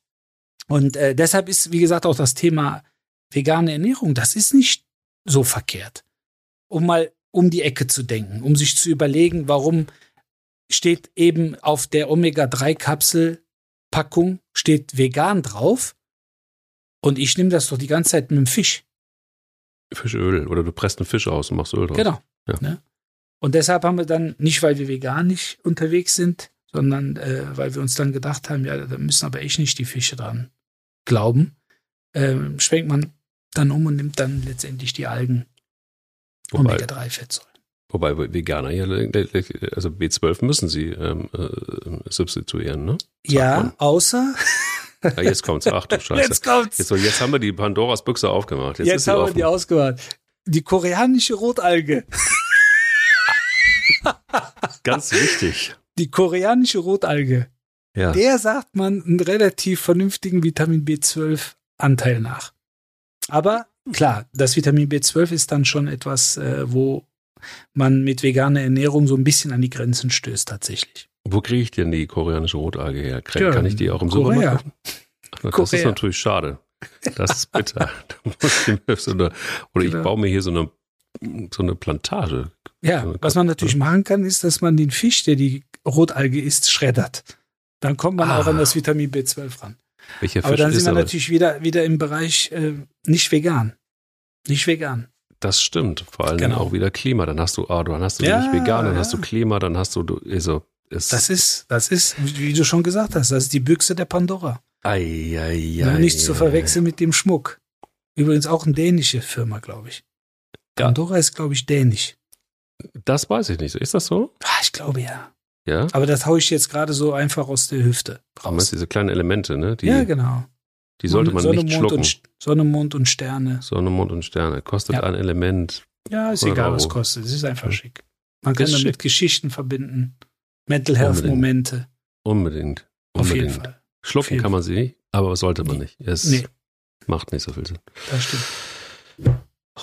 Und äh, deshalb ist, wie gesagt, auch das Thema vegane Ernährung, das ist nicht so verkehrt, um mal um die Ecke zu denken, um sich zu überlegen, warum steht eben auf der Omega drei Kapsel Packung steht vegan drauf. Und ich nehme das doch die ganze Zeit mit dem Fisch. Fischöl. Oder du presst einen Fisch aus und machst Öl drauf. Genau. Ja. Ne? Und deshalb haben wir dann, nicht weil wir vegan nicht unterwegs sind, sondern äh, weil wir uns dann gedacht haben, ja, da müssen aber echt nicht die Fische dran glauben, ähm, schwenkt man dann um und nimmt dann letztendlich die Algen, Omega drei Fettsäuren. Wobei Veganer ja, also B zwölf müssen sie ähm, äh, substituieren, ne? Sagt ja, man. Außer... Ja, jetzt kommt's, ach du Scheiße. Jetzt kommt's. Jetzt, so, jetzt haben wir die Pandoras Büchse aufgemacht. Jetzt, jetzt ist haben offen. wir die ausgemacht. Die koreanische Rotalge. Ganz wichtig. Die koreanische Rotalge, ja. Der sagt man einen relativ vernünftigen Vitamin B zwölf Anteil nach. Aber klar, das Vitamin B zwölf ist dann schon etwas, äh, wo man mit veganer Ernährung so ein bisschen an die Grenzen stößt tatsächlich. Wo kriege ich denn die koreanische Rotalge her? Kann, ja, kann ich die auch im Supermarkt kaufen? Das Korea. Ist natürlich schade. Das ist bitter. Oder ich baue mir hier so eine, so eine Plantage. Ja, was man natürlich machen kann, ist, dass man den Fisch, der die Rotalge isst, schreddert. Dann kommt man ah. auch an das Vitamin B zwölf ran. Welcher aber Fisch dann sind wir natürlich wieder, wieder im Bereich äh, nicht vegan. Nicht vegan. Das stimmt. Vor allem genau. auch wieder Klima. Dann hast du, ah, dann hast du ja, nicht vegan, dann ja. hast du Klima, dann hast du, du also, ist das ist, das ist, wie du schon gesagt hast, das ist die Büchse der Pandora. Ei, ei, ei, nicht ei, zu verwechseln ei. mit dem Schmuck. Übrigens auch eine dänische Firma, glaube ich. Pandora ja. ist, glaube ich, dänisch. Das weiß ich nicht. Ist das so? Ich glaube ja. Ja. Aber das haue ich jetzt gerade so einfach aus der Hüfte raus. Meinst, diese kleinen Elemente, ne? Die, ja, genau. Die sollte man Sonne, nicht Mond schlucken. Und, Sonne, Mond und Sterne. Sonne, Mond und Sterne. Kostet ja. ein Element. Ja, ist egal, Euro. was kostet. Es ist einfach ja. schick. Man kann ist damit schick. Geschichten verbinden. Mental Health Momente. Unbedingt. Unbedingt. Auf jeden Fall. Schlucken Auf jeden kann man sie nicht, aber sollte man nicht. Es nee. macht nicht so viel Sinn. Das stimmt.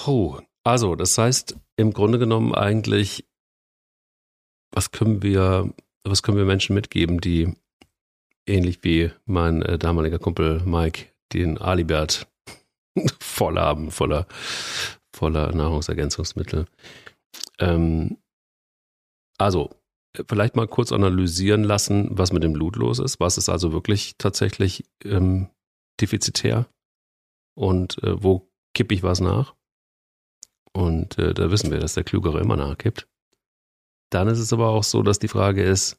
Oh, also, das heißt, im Grunde genommen eigentlich, was können wir, was können wir Menschen mitgeben, die ähnlich wie mein äh, damaliger Kumpel Mike den Alibert voll haben, voller, voller Nahrungsergänzungsmittel. Ähm, also, vielleicht mal kurz analysieren lassen, was mit dem Blut los ist. Was ist also wirklich tatsächlich ähm, defizitär? Und äh, wo kippe ich was nach? Und äh, da wissen wir, dass der Klügere immer nachkippt. Dann ist es aber auch so, dass die Frage ist,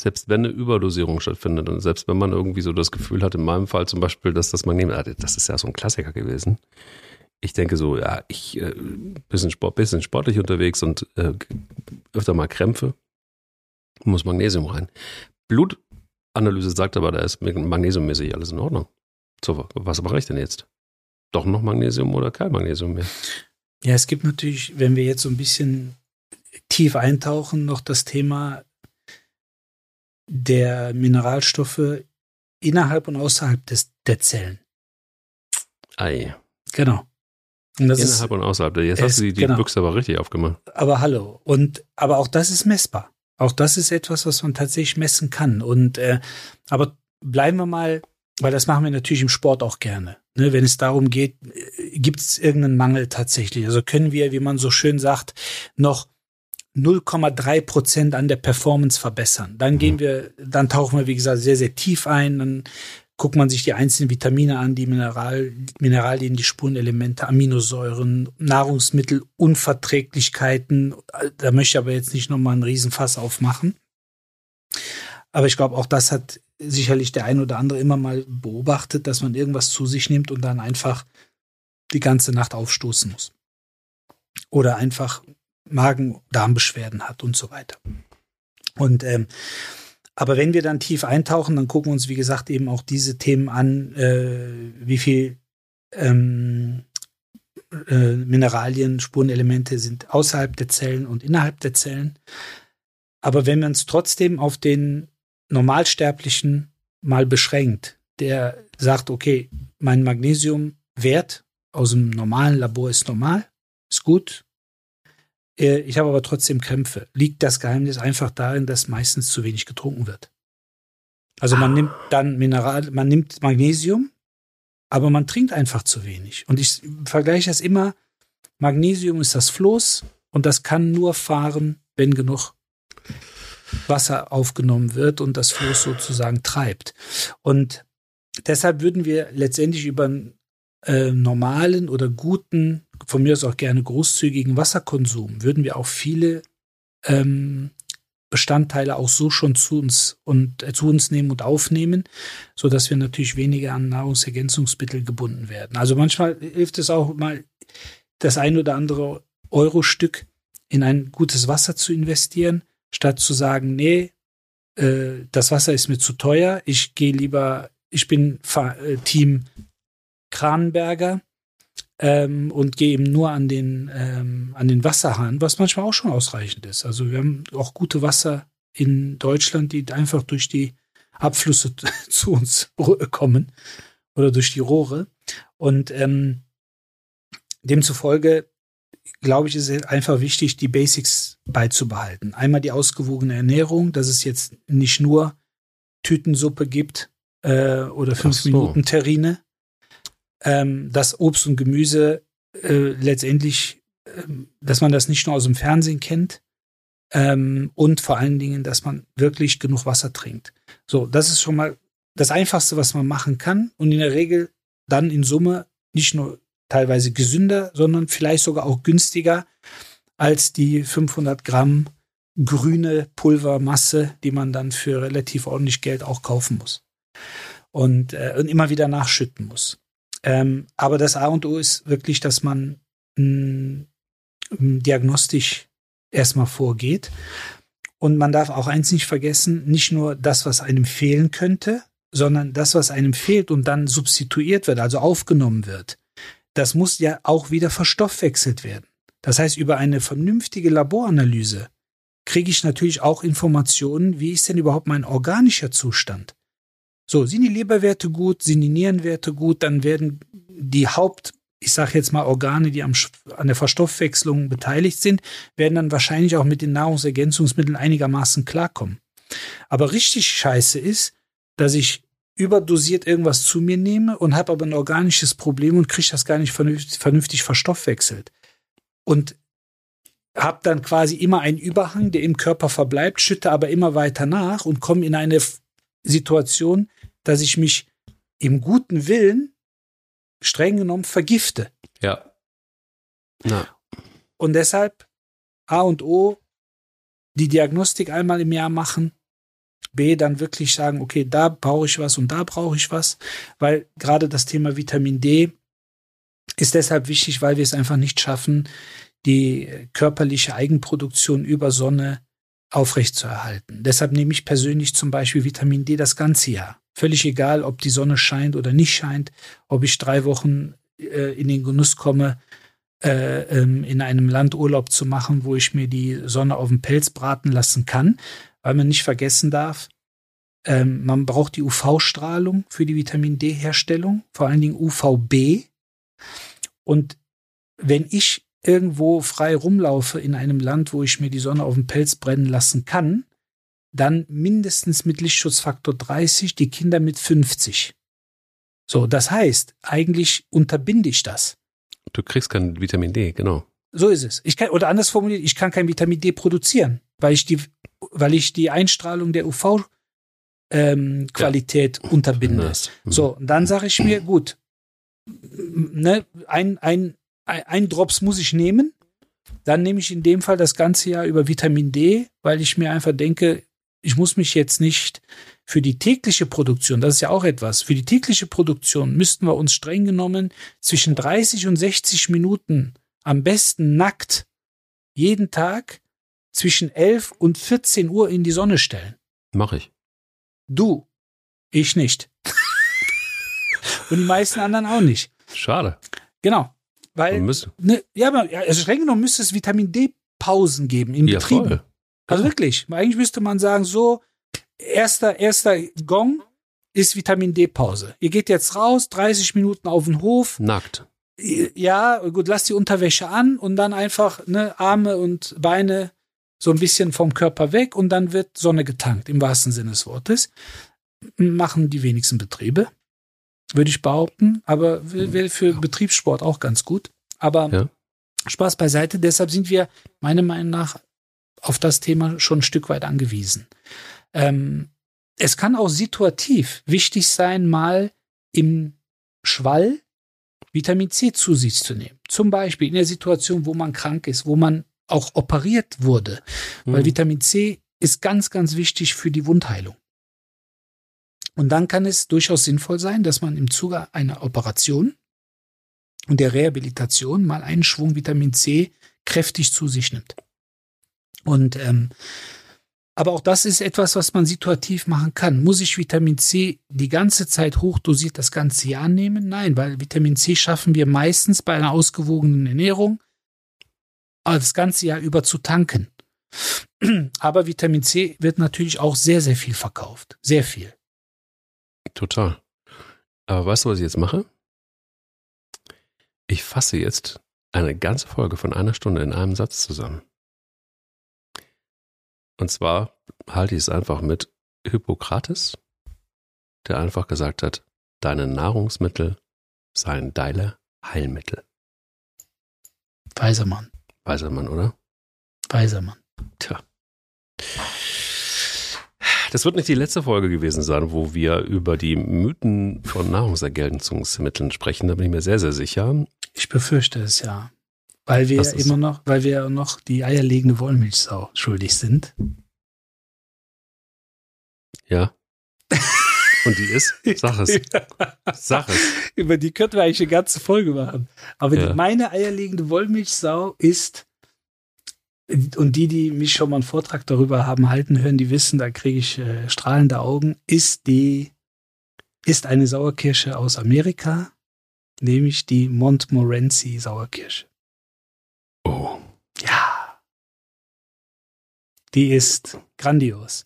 selbst wenn eine Überdosierung stattfindet und selbst wenn man irgendwie so das Gefühl hat, in meinem Fall zum Beispiel, dass das Magnesium, das ist ja so ein Klassiker gewesen. Ich denke so, ja, ich äh, bisschen, Sport, bisschen sportlich unterwegs und äh, öfter mal Krämpfe, muss Magnesium rein. Blutanalyse sagt aber, da ist magnesiummäßig alles in Ordnung. So, was mache ich denn jetzt? Doch noch Magnesium oder kein Magnesium mehr? Ja, es gibt natürlich, wenn wir jetzt so ein bisschen tief eintauchen, noch das Thema der Mineralstoffe innerhalb und außerhalb des, der Zellen. Ei. Genau. Und das Innerhalb ist, und außerhalb. Jetzt hast du die, die genau. Büchse aber richtig aufgemacht. Aber hallo. Und, aber auch das ist messbar. Auch das ist etwas, was man tatsächlich messen kann. Und, äh, aber bleiben wir mal, weil das machen wir natürlich im Sport auch gerne. Ne, wenn es darum geht, gibt es irgendeinen Mangel tatsächlich? Also können wir, wie man so schön sagt, noch null Komma drei Prozent an der Performance verbessern. Dann mhm. gehen wir, dann tauchen wir, wie gesagt, sehr, sehr tief ein. Dann guckt man sich die einzelnen Vitamine an, die Mineral, Mineralien, die Spurenelemente, Aminosäuren, Nahrungsmittel, Unverträglichkeiten. Da möchte ich aber jetzt nicht nochmal einen Riesenfass aufmachen. Aber ich glaube, auch das hat sicherlich der ein oder andere immer mal beobachtet, dass man irgendwas zu sich nimmt und dann einfach die ganze Nacht aufstoßen muss. Oder einfach Magen-Darm-Beschwerden hat und so weiter. Und ähm, aber wenn wir dann tief eintauchen, dann gucken wir uns, wie gesagt, eben auch diese Themen an, äh, wie viel ähm, äh, Mineralien, Spurenelemente sind außerhalb der Zellen und innerhalb der Zellen. Aber wenn man es trotzdem auf den Normalsterblichen mal beschränkt, der sagt, okay, mein Magnesiumwert aus dem normalen Labor ist normal, ist gut, ich habe aber trotzdem Krämpfe. Liegt das Geheimnis einfach darin, dass meistens zu wenig getrunken wird? Also man nimmt dann Mineral, man nimmt Magnesium, aber man trinkt einfach zu wenig. Und ich vergleiche das immer, Magnesium ist das Floß und das kann nur fahren, wenn genug Wasser aufgenommen wird und das Floß sozusagen treibt. Und deshalb würden wir letztendlich über einen äh, normalen oder guten, von mir aus auch gerne großzügigen Wasserkonsum, würden wir auch viele ähm, Bestandteile auch so schon zu uns und äh, zu uns nehmen und aufnehmen, sodass wir natürlich weniger an Nahrungsergänzungsmittel gebunden werden. Also manchmal hilft es auch mal, das ein oder andere Euro-Stück in ein gutes Wasser zu investieren, statt zu sagen, nee, äh, das Wasser ist mir zu teuer, ich gehe lieber, ich bin äh, Team Kranenberger ähm, und gehe eben nur an den, ähm, an den Wasserhahn, was manchmal auch schon ausreichend ist. Also wir haben auch gute Wasser in Deutschland, die einfach durch die Abflüsse zu uns kommen oder durch die Rohre. Und ähm, demzufolge glaube ich, ist es einfach wichtig, die Basics beizubehalten. Einmal die ausgewogene Ernährung, dass es jetzt nicht nur Tütensuppe gibt äh, oder fünf so. Minuten Terrine, ähm, dass Obst und Gemüse äh, letztendlich, äh, dass man das nicht nur aus dem Fernsehen kennt ähm, und vor allen Dingen, dass man wirklich genug Wasser trinkt. So, das ist schon mal das Einfachste, was man machen kann und in der Regel dann in Summe nicht nur teilweise gesünder, sondern vielleicht sogar auch günstiger als die fünfhundert Gramm grüne Pulvermasse, die man dann für relativ ordentlich Geld auch kaufen muss und, äh, und immer wieder nachschütten muss. Ähm, aber das A und O ist wirklich, dass man mh, diagnostisch erstmal vorgeht. Und man darf auch eins nicht vergessen, nicht nur das, was einem fehlen könnte, sondern das, was einem fehlt und dann substituiert wird, also aufgenommen wird. Das muss ja auch wieder verstoffwechselt werden. Das heißt, über eine vernünftige Laboranalyse kriege ich natürlich auch Informationen, wie ist denn überhaupt mein organischer Zustand? So, sind die Leberwerte gut, sind die Nierenwerte gut, dann werden die Haupt, ich sage jetzt mal Organe, die am, an der Verstoffwechslung beteiligt sind, werden dann wahrscheinlich auch mit den Nahrungsergänzungsmitteln einigermaßen klarkommen. Aber richtig scheiße ist, dass ich überdosiert irgendwas zu mir nehme und habe aber ein organisches Problem und kriege das gar nicht vernünftig verstoffwechselt. Und habe dann quasi immer einen Überhang, der im Körper verbleibt, schütte aber immer weiter nach und komme in eine Situation, dass ich mich im guten Willen streng genommen vergifte. Ja. Na. Und deshalb A und O, die Diagnostik einmal im Jahr machen, B, dann wirklich sagen, okay, da brauche ich was und da brauche ich was, weil gerade das Thema Vitamin D ist deshalb wichtig, weil wir es einfach nicht schaffen, die körperliche Eigenproduktion über Sonne aufrechtzuerhalten. Deshalb nehme ich persönlich zum Beispiel Vitamin D das ganze Jahr. Völlig egal, ob die Sonne scheint oder nicht scheint, ob ich drei Wochen äh, in den Genuss komme, äh, ähm, in einem Land Urlaub zu machen, wo ich mir die Sonne auf dem Pelz braten lassen kann. Weil man nicht vergessen darf, ähm, man braucht die U V-Strahlung für die Vitamin D-Herstellung, vor allen Dingen U V B. Und wenn ich irgendwo frei rumlaufe in einem Land, wo ich mir die Sonne auf den Pelz brennen lassen kann, dann mindestens mit Lichtschutzfaktor dreißig, die Kinder mit fünfzig. So, das heißt, eigentlich unterbinde ich das. Du kriegst kein Vitamin D, genau. So ist es. Ich kann, oder anders formuliert, ich kann kein Vitamin D produzieren, weil ich die weil ich die Einstrahlung der U V-Qualität ähm, ja. unterbinde. Nice. Mhm. So, und dann sage ich mir, gut, ne, ein, ein, ein, ein Drops muss ich nehmen, dann nehme ich in dem Fall das ganze Jahr über Vitamin D, weil ich mir einfach denke, ich muss mich jetzt nicht für die tägliche Produktion, das ist ja auch etwas, für die tägliche Produktion müssten wir uns streng genommen zwischen dreißig und sechzig Minuten am besten nackt jeden Tag zwischen elf und vierzehn Uhr in die Sonne stellen. Mach ich. Du. Ich nicht. Und die meisten anderen auch nicht. Schade. Genau. Weil, ne, ja, aber also streng genommen müsste es Vitamin D-Pausen geben in ja, Betrieben. Voll. Also ja. Wirklich. Eigentlich müsste man sagen, so, erster, erster Gong ist Vitamin D-Pause. Ihr geht jetzt raus, dreißig Minuten auf den Hof. Nackt. Ja, gut, lasst die Unterwäsche an und dann einfach ne, Arme und Beine so ein bisschen vom Körper weg und dann wird Sonne getankt, im wahrsten Sinne des Wortes. Machen die wenigsten Betriebe, würde ich behaupten, aber wäre für Betriebssport auch ganz gut. Aber ja. Spaß beiseite, deshalb sind wir meiner Meinung nach auf das Thema schon ein Stück weit angewiesen. Ähm, es kann auch situativ wichtig sein, mal im Schwall Vitamin C zu sich zu nehmen. Zum Beispiel in der Situation, wo man krank ist, wo man auch operiert wurde. Mhm. Weil Vitamin C ist ganz, ganz wichtig für die Wundheilung. Und dann kann es durchaus sinnvoll sein, dass man im Zuge einer Operation und der Rehabilitation mal einen Schwung Vitamin C kräftig zu sich nimmt. Und ähm, aber auch das ist etwas, was man situativ machen kann. Muss ich Vitamin C die ganze Zeit hochdosiert das ganze Jahr nehmen? Nein, weil Vitamin C schaffen wir meistens bei einer ausgewogenen Ernährung, aber das ganze Jahr über zu tanken. Aber Vitamin C wird natürlich auch sehr, sehr viel verkauft. Sehr viel. Total. Aber weißt du, was ich jetzt mache? Ich fasse jetzt eine ganze Folge von einer Stunde in einem Satz zusammen. Und zwar halte ich es einfach mit Hippokrates, der einfach gesagt hat, deine Nahrungsmittel seien deine Heilmittel. Weiser Mann. Weiser Mann, oder? Weiser Mann. Tja. Das wird nicht die letzte Folge gewesen sein, wo wir über die Mythen von Nahrungsergänzungsmitteln sprechen. Da bin ich mir sehr, sehr sicher. Ich befürchte es, ja. Weil wir immer noch, weil wir noch die eierlegende Wollmilchsau schuldig sind. Ja. Und die ist? Sag es. Sag es. Über die könnten wir eigentlich eine ganze Folge machen. Aber ja. die, meine eierlegende Wollmilchsau ist. Und die, die mich schon mal einen Vortrag darüber haben halten hören, die wissen, da kriege ich äh, strahlende Augen, ist die, ist eine Sauerkirsche aus Amerika, nämlich die Montmorency Sauerkirsche. Oh. Ja. Die ist grandios.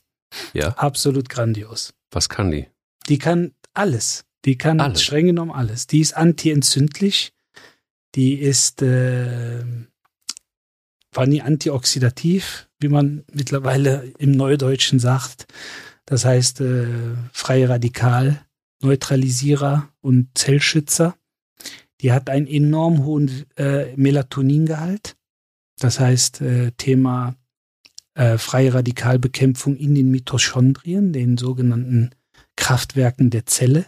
Ja. Absolut grandios. Was kann die? Die kann alles. Die kann alles. Streng genommen alles. Die ist antientzündlich. Die ist, äh, war nie antioxidativ, wie man mittlerweile im Neudeutschen sagt. Das heißt, äh, freie Radikal, Neutralisierer und Zellschützer. Die hat einen enorm hohen äh, Melatoningehalt. Das heißt, äh, Thema äh, freie Radikalbekämpfung in den Mitochondrien, den sogenannten Kraftwerken der Zelle.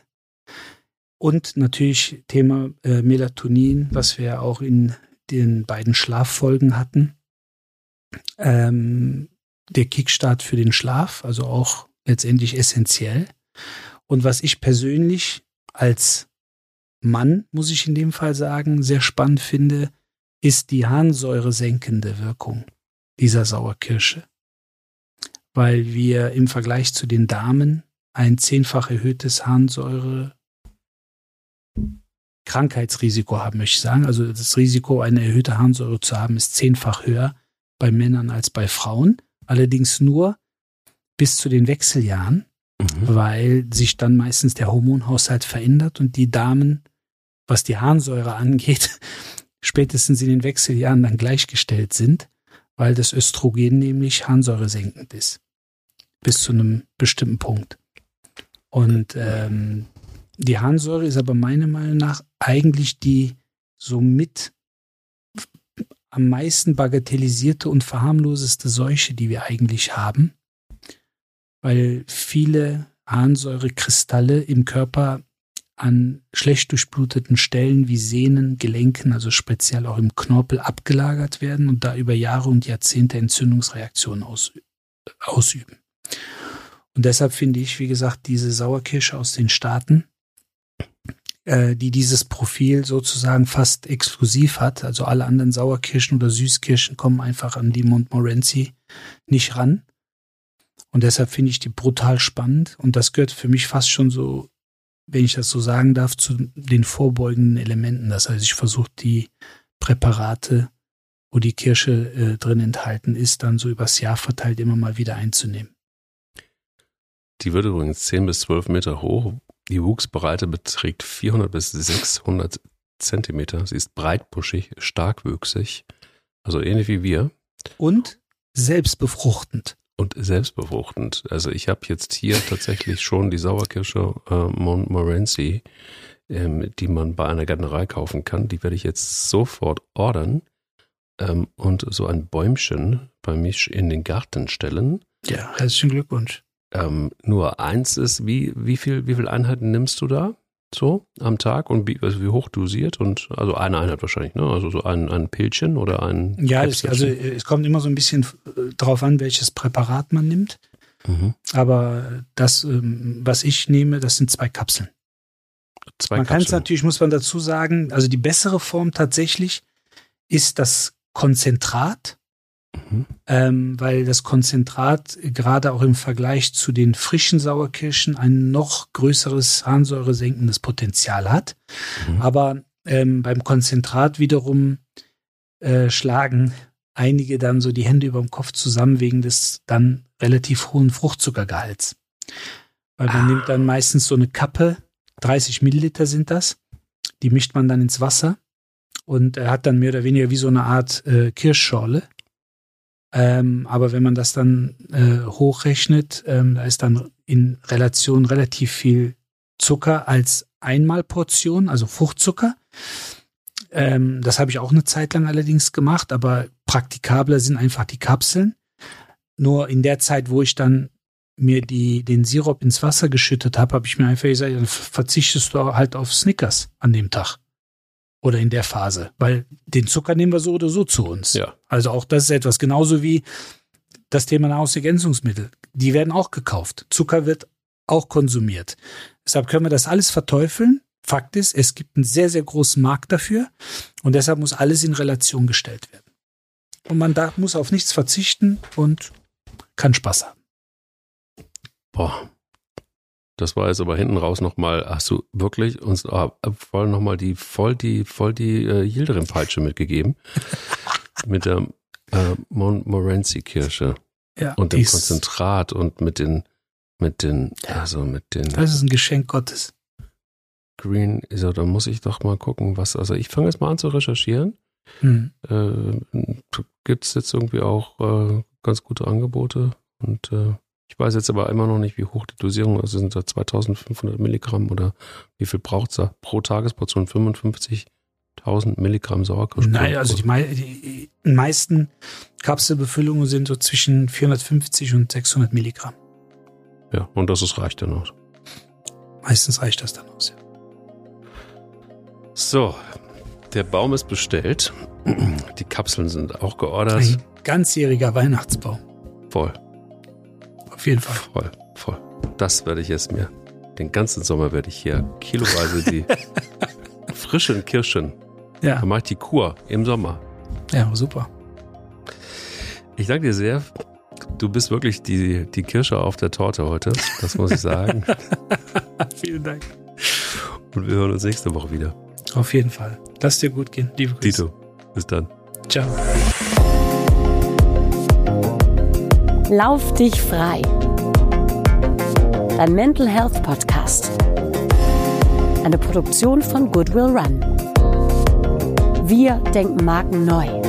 Und natürlich Thema äh, Melatonin, was wir auch in den beiden Schlaffolgen hatten. Ähm, der Kickstart für den Schlaf, also auch letztendlich essentiell. Und was ich persönlich als Mann, muss ich in dem Fall sagen, sehr spannend finde, ist die harnsäuresenkende Wirkung dieser Sauerkirsche. Weil wir im Vergleich zu den Damen ein zehnfach erhöhtes Harnsäure Krankheitsrisiko haben, möchte ich sagen. Also das Risiko, eine erhöhte Harnsäure zu haben, ist zehnfach höher bei Männern als bei Frauen. Allerdings nur bis zu den Wechseljahren, mhm. weil sich dann meistens der Hormonhaushalt verändert und die Damen, was die Harnsäure angeht, spätestens in den Wechseljahren dann gleichgestellt sind, weil das Östrogen nämlich harnsäuresenkend ist. Bis zu einem bestimmten Punkt. Und ähm, die Harnsäure ist aber meiner Meinung nach eigentlich die somit am meisten bagatellisierte und verharmloseste Seuche, die wir eigentlich haben, weil viele Harnsäurekristalle im Körper an schlecht durchbluteten Stellen wie Sehnen, Gelenken, also speziell auch im Knorpel abgelagert werden und da über Jahre und Jahrzehnte Entzündungsreaktionen aus, ausüben. Und deshalb finde ich, wie gesagt, diese Sauerkirsche aus den Staaten, die dieses Profil sozusagen fast exklusiv hat. Also alle anderen Sauerkirschen oder Süßkirschen kommen einfach an die Montmorency nicht ran. Und deshalb finde ich die brutal spannend. Und das gehört für mich fast schon so, wenn ich das so sagen darf, zu den vorbeugenden Elementen. Das heißt, ich versuche die Präparate, wo die Kirsche äh, drin enthalten ist, dann so übers Jahr verteilt immer mal wieder einzunehmen. Die wird übrigens zehn bis zwölf Meter hoch. Die Wuchsbreite beträgt vierhundert bis sechshundert Zentimeter. Sie ist breitbuschig, starkwüchsig, also ähnlich wie wir. Und selbstbefruchtend. Und selbstbefruchtend. Also ich habe jetzt hier tatsächlich schon die Sauerkirsche äh, Montmorency, ähm, die man bei einer Gärtnerei kaufen kann. Die werde ich jetzt sofort ordern ähm, und so ein Bäumchen bei mich in den Garten stellen. Ja, herzlichen Glückwunsch. Ähm, nur eins ist, wie, wie, viel, wie viele Einheiten nimmst du da? so am Tag und wie, also wie hoch dosiert und also eine Einheit wahrscheinlich, ne? Also so ein, ein Pillchen oder ein Ja, es, also es kommt immer so ein bisschen drauf an, welches Präparat man nimmt. Mhm. Aber das, was ich nehme, das sind zwei Kapseln. Zwei man kann es natürlich, muss man dazu sagen, also die bessere Form tatsächlich ist das Konzentrat, mhm. ähm, weil das Konzentrat gerade auch im Vergleich zu den frischen Sauerkirschen ein noch größeres harnsäuresenkendes Potenzial hat. Mhm. Aber ähm, beim Konzentrat wiederum äh, schlagen einige dann so die Hände über dem Kopf zusammen wegen des dann relativ hohen Fruchtzuckergehalts. Weil man ah. nimmt dann meistens so eine Kappe, dreißig Milliliter sind das, die mischt man dann ins Wasser und er hat dann mehr oder weniger wie so eine Art äh, Kirschschorle. Ähm, aber wenn man das dann äh, hochrechnet, ähm, da ist dann in Relation relativ viel Zucker als Einmalportion, also Fruchtzucker. Ähm, das habe ich auch eine Zeit lang allerdings gemacht, aber praktikabler sind einfach die Kapseln. Nur in der Zeit, wo ich dann mir die, den Sirup ins Wasser geschüttet habe, habe ich mir einfach gesagt, dann verzichtest du halt auf Snickers an dem Tag oder in der Phase, weil den Zucker nehmen wir so oder so zu uns. Ja. Also auch das ist etwas, genauso wie das Thema Nahrungsergänzungsmittel. Die werden auch gekauft. Zucker wird auch konsumiert. Deshalb können wir das alles verteufeln. Fakt ist, es gibt einen sehr, sehr großen Markt dafür und deshalb muss alles in Relation gestellt werden. Und man darf, muss auf nichts verzichten und kann Spaß haben. Boah, das war jetzt aber hinten raus nochmal, hast du wirklich uns ah, voll nochmal die, voll die, voll die äh, Yildirim-Peitsche mitgegeben. Mit der äh, Montmorency-Kirsche ja, und dem Konzentrat und mit den, mit den, also mit den. Das ist ein Geschenk Gottes. Green, also da muss ich doch mal gucken, was, also ich fange jetzt mal an zu recherchieren. Hm. Äh, gibt es jetzt irgendwie auch äh, ganz gute Angebote und äh, ich weiß jetzt aber immer noch nicht, wie hoch die Dosierung ist, also sind da zweitausendfünfhundert Milligramm oder wie viel braucht es da pro Tagesportion, fünfundfünfzigtausend Milligramm Sauerkirsch. Nein, also die, mei- die meisten Kapselbefüllungen sind so zwischen vierhundertfünfzig und sechshundert Milligramm. Ja, und das ist, reicht dann aus. Meistens reicht das dann aus, ja. So, der Baum ist bestellt. Die Kapseln sind auch geordert. Ein ganzjähriger Weihnachtsbaum. Voll. Auf jeden Fall. Voll, voll. Das werde ich jetzt mir, den ganzen Sommer werde ich hier kiloweise die frischen Kirschen. Ja. Dann mache ich die Kur im Sommer. Ja, super. Ich danke dir sehr. Du bist wirklich die, die Kirsche auf der Torte heute. Das muss ich sagen. Vielen Dank. Und wir hören uns nächste Woche wieder. Auf jeden Fall. Lass dir gut gehen. Liebe Grüße. Tito, bis dann. Ciao. Lauf dich frei. Dein Mental Health Podcast. Eine Produktion von Goodwill Run. Wir denken Marken neu.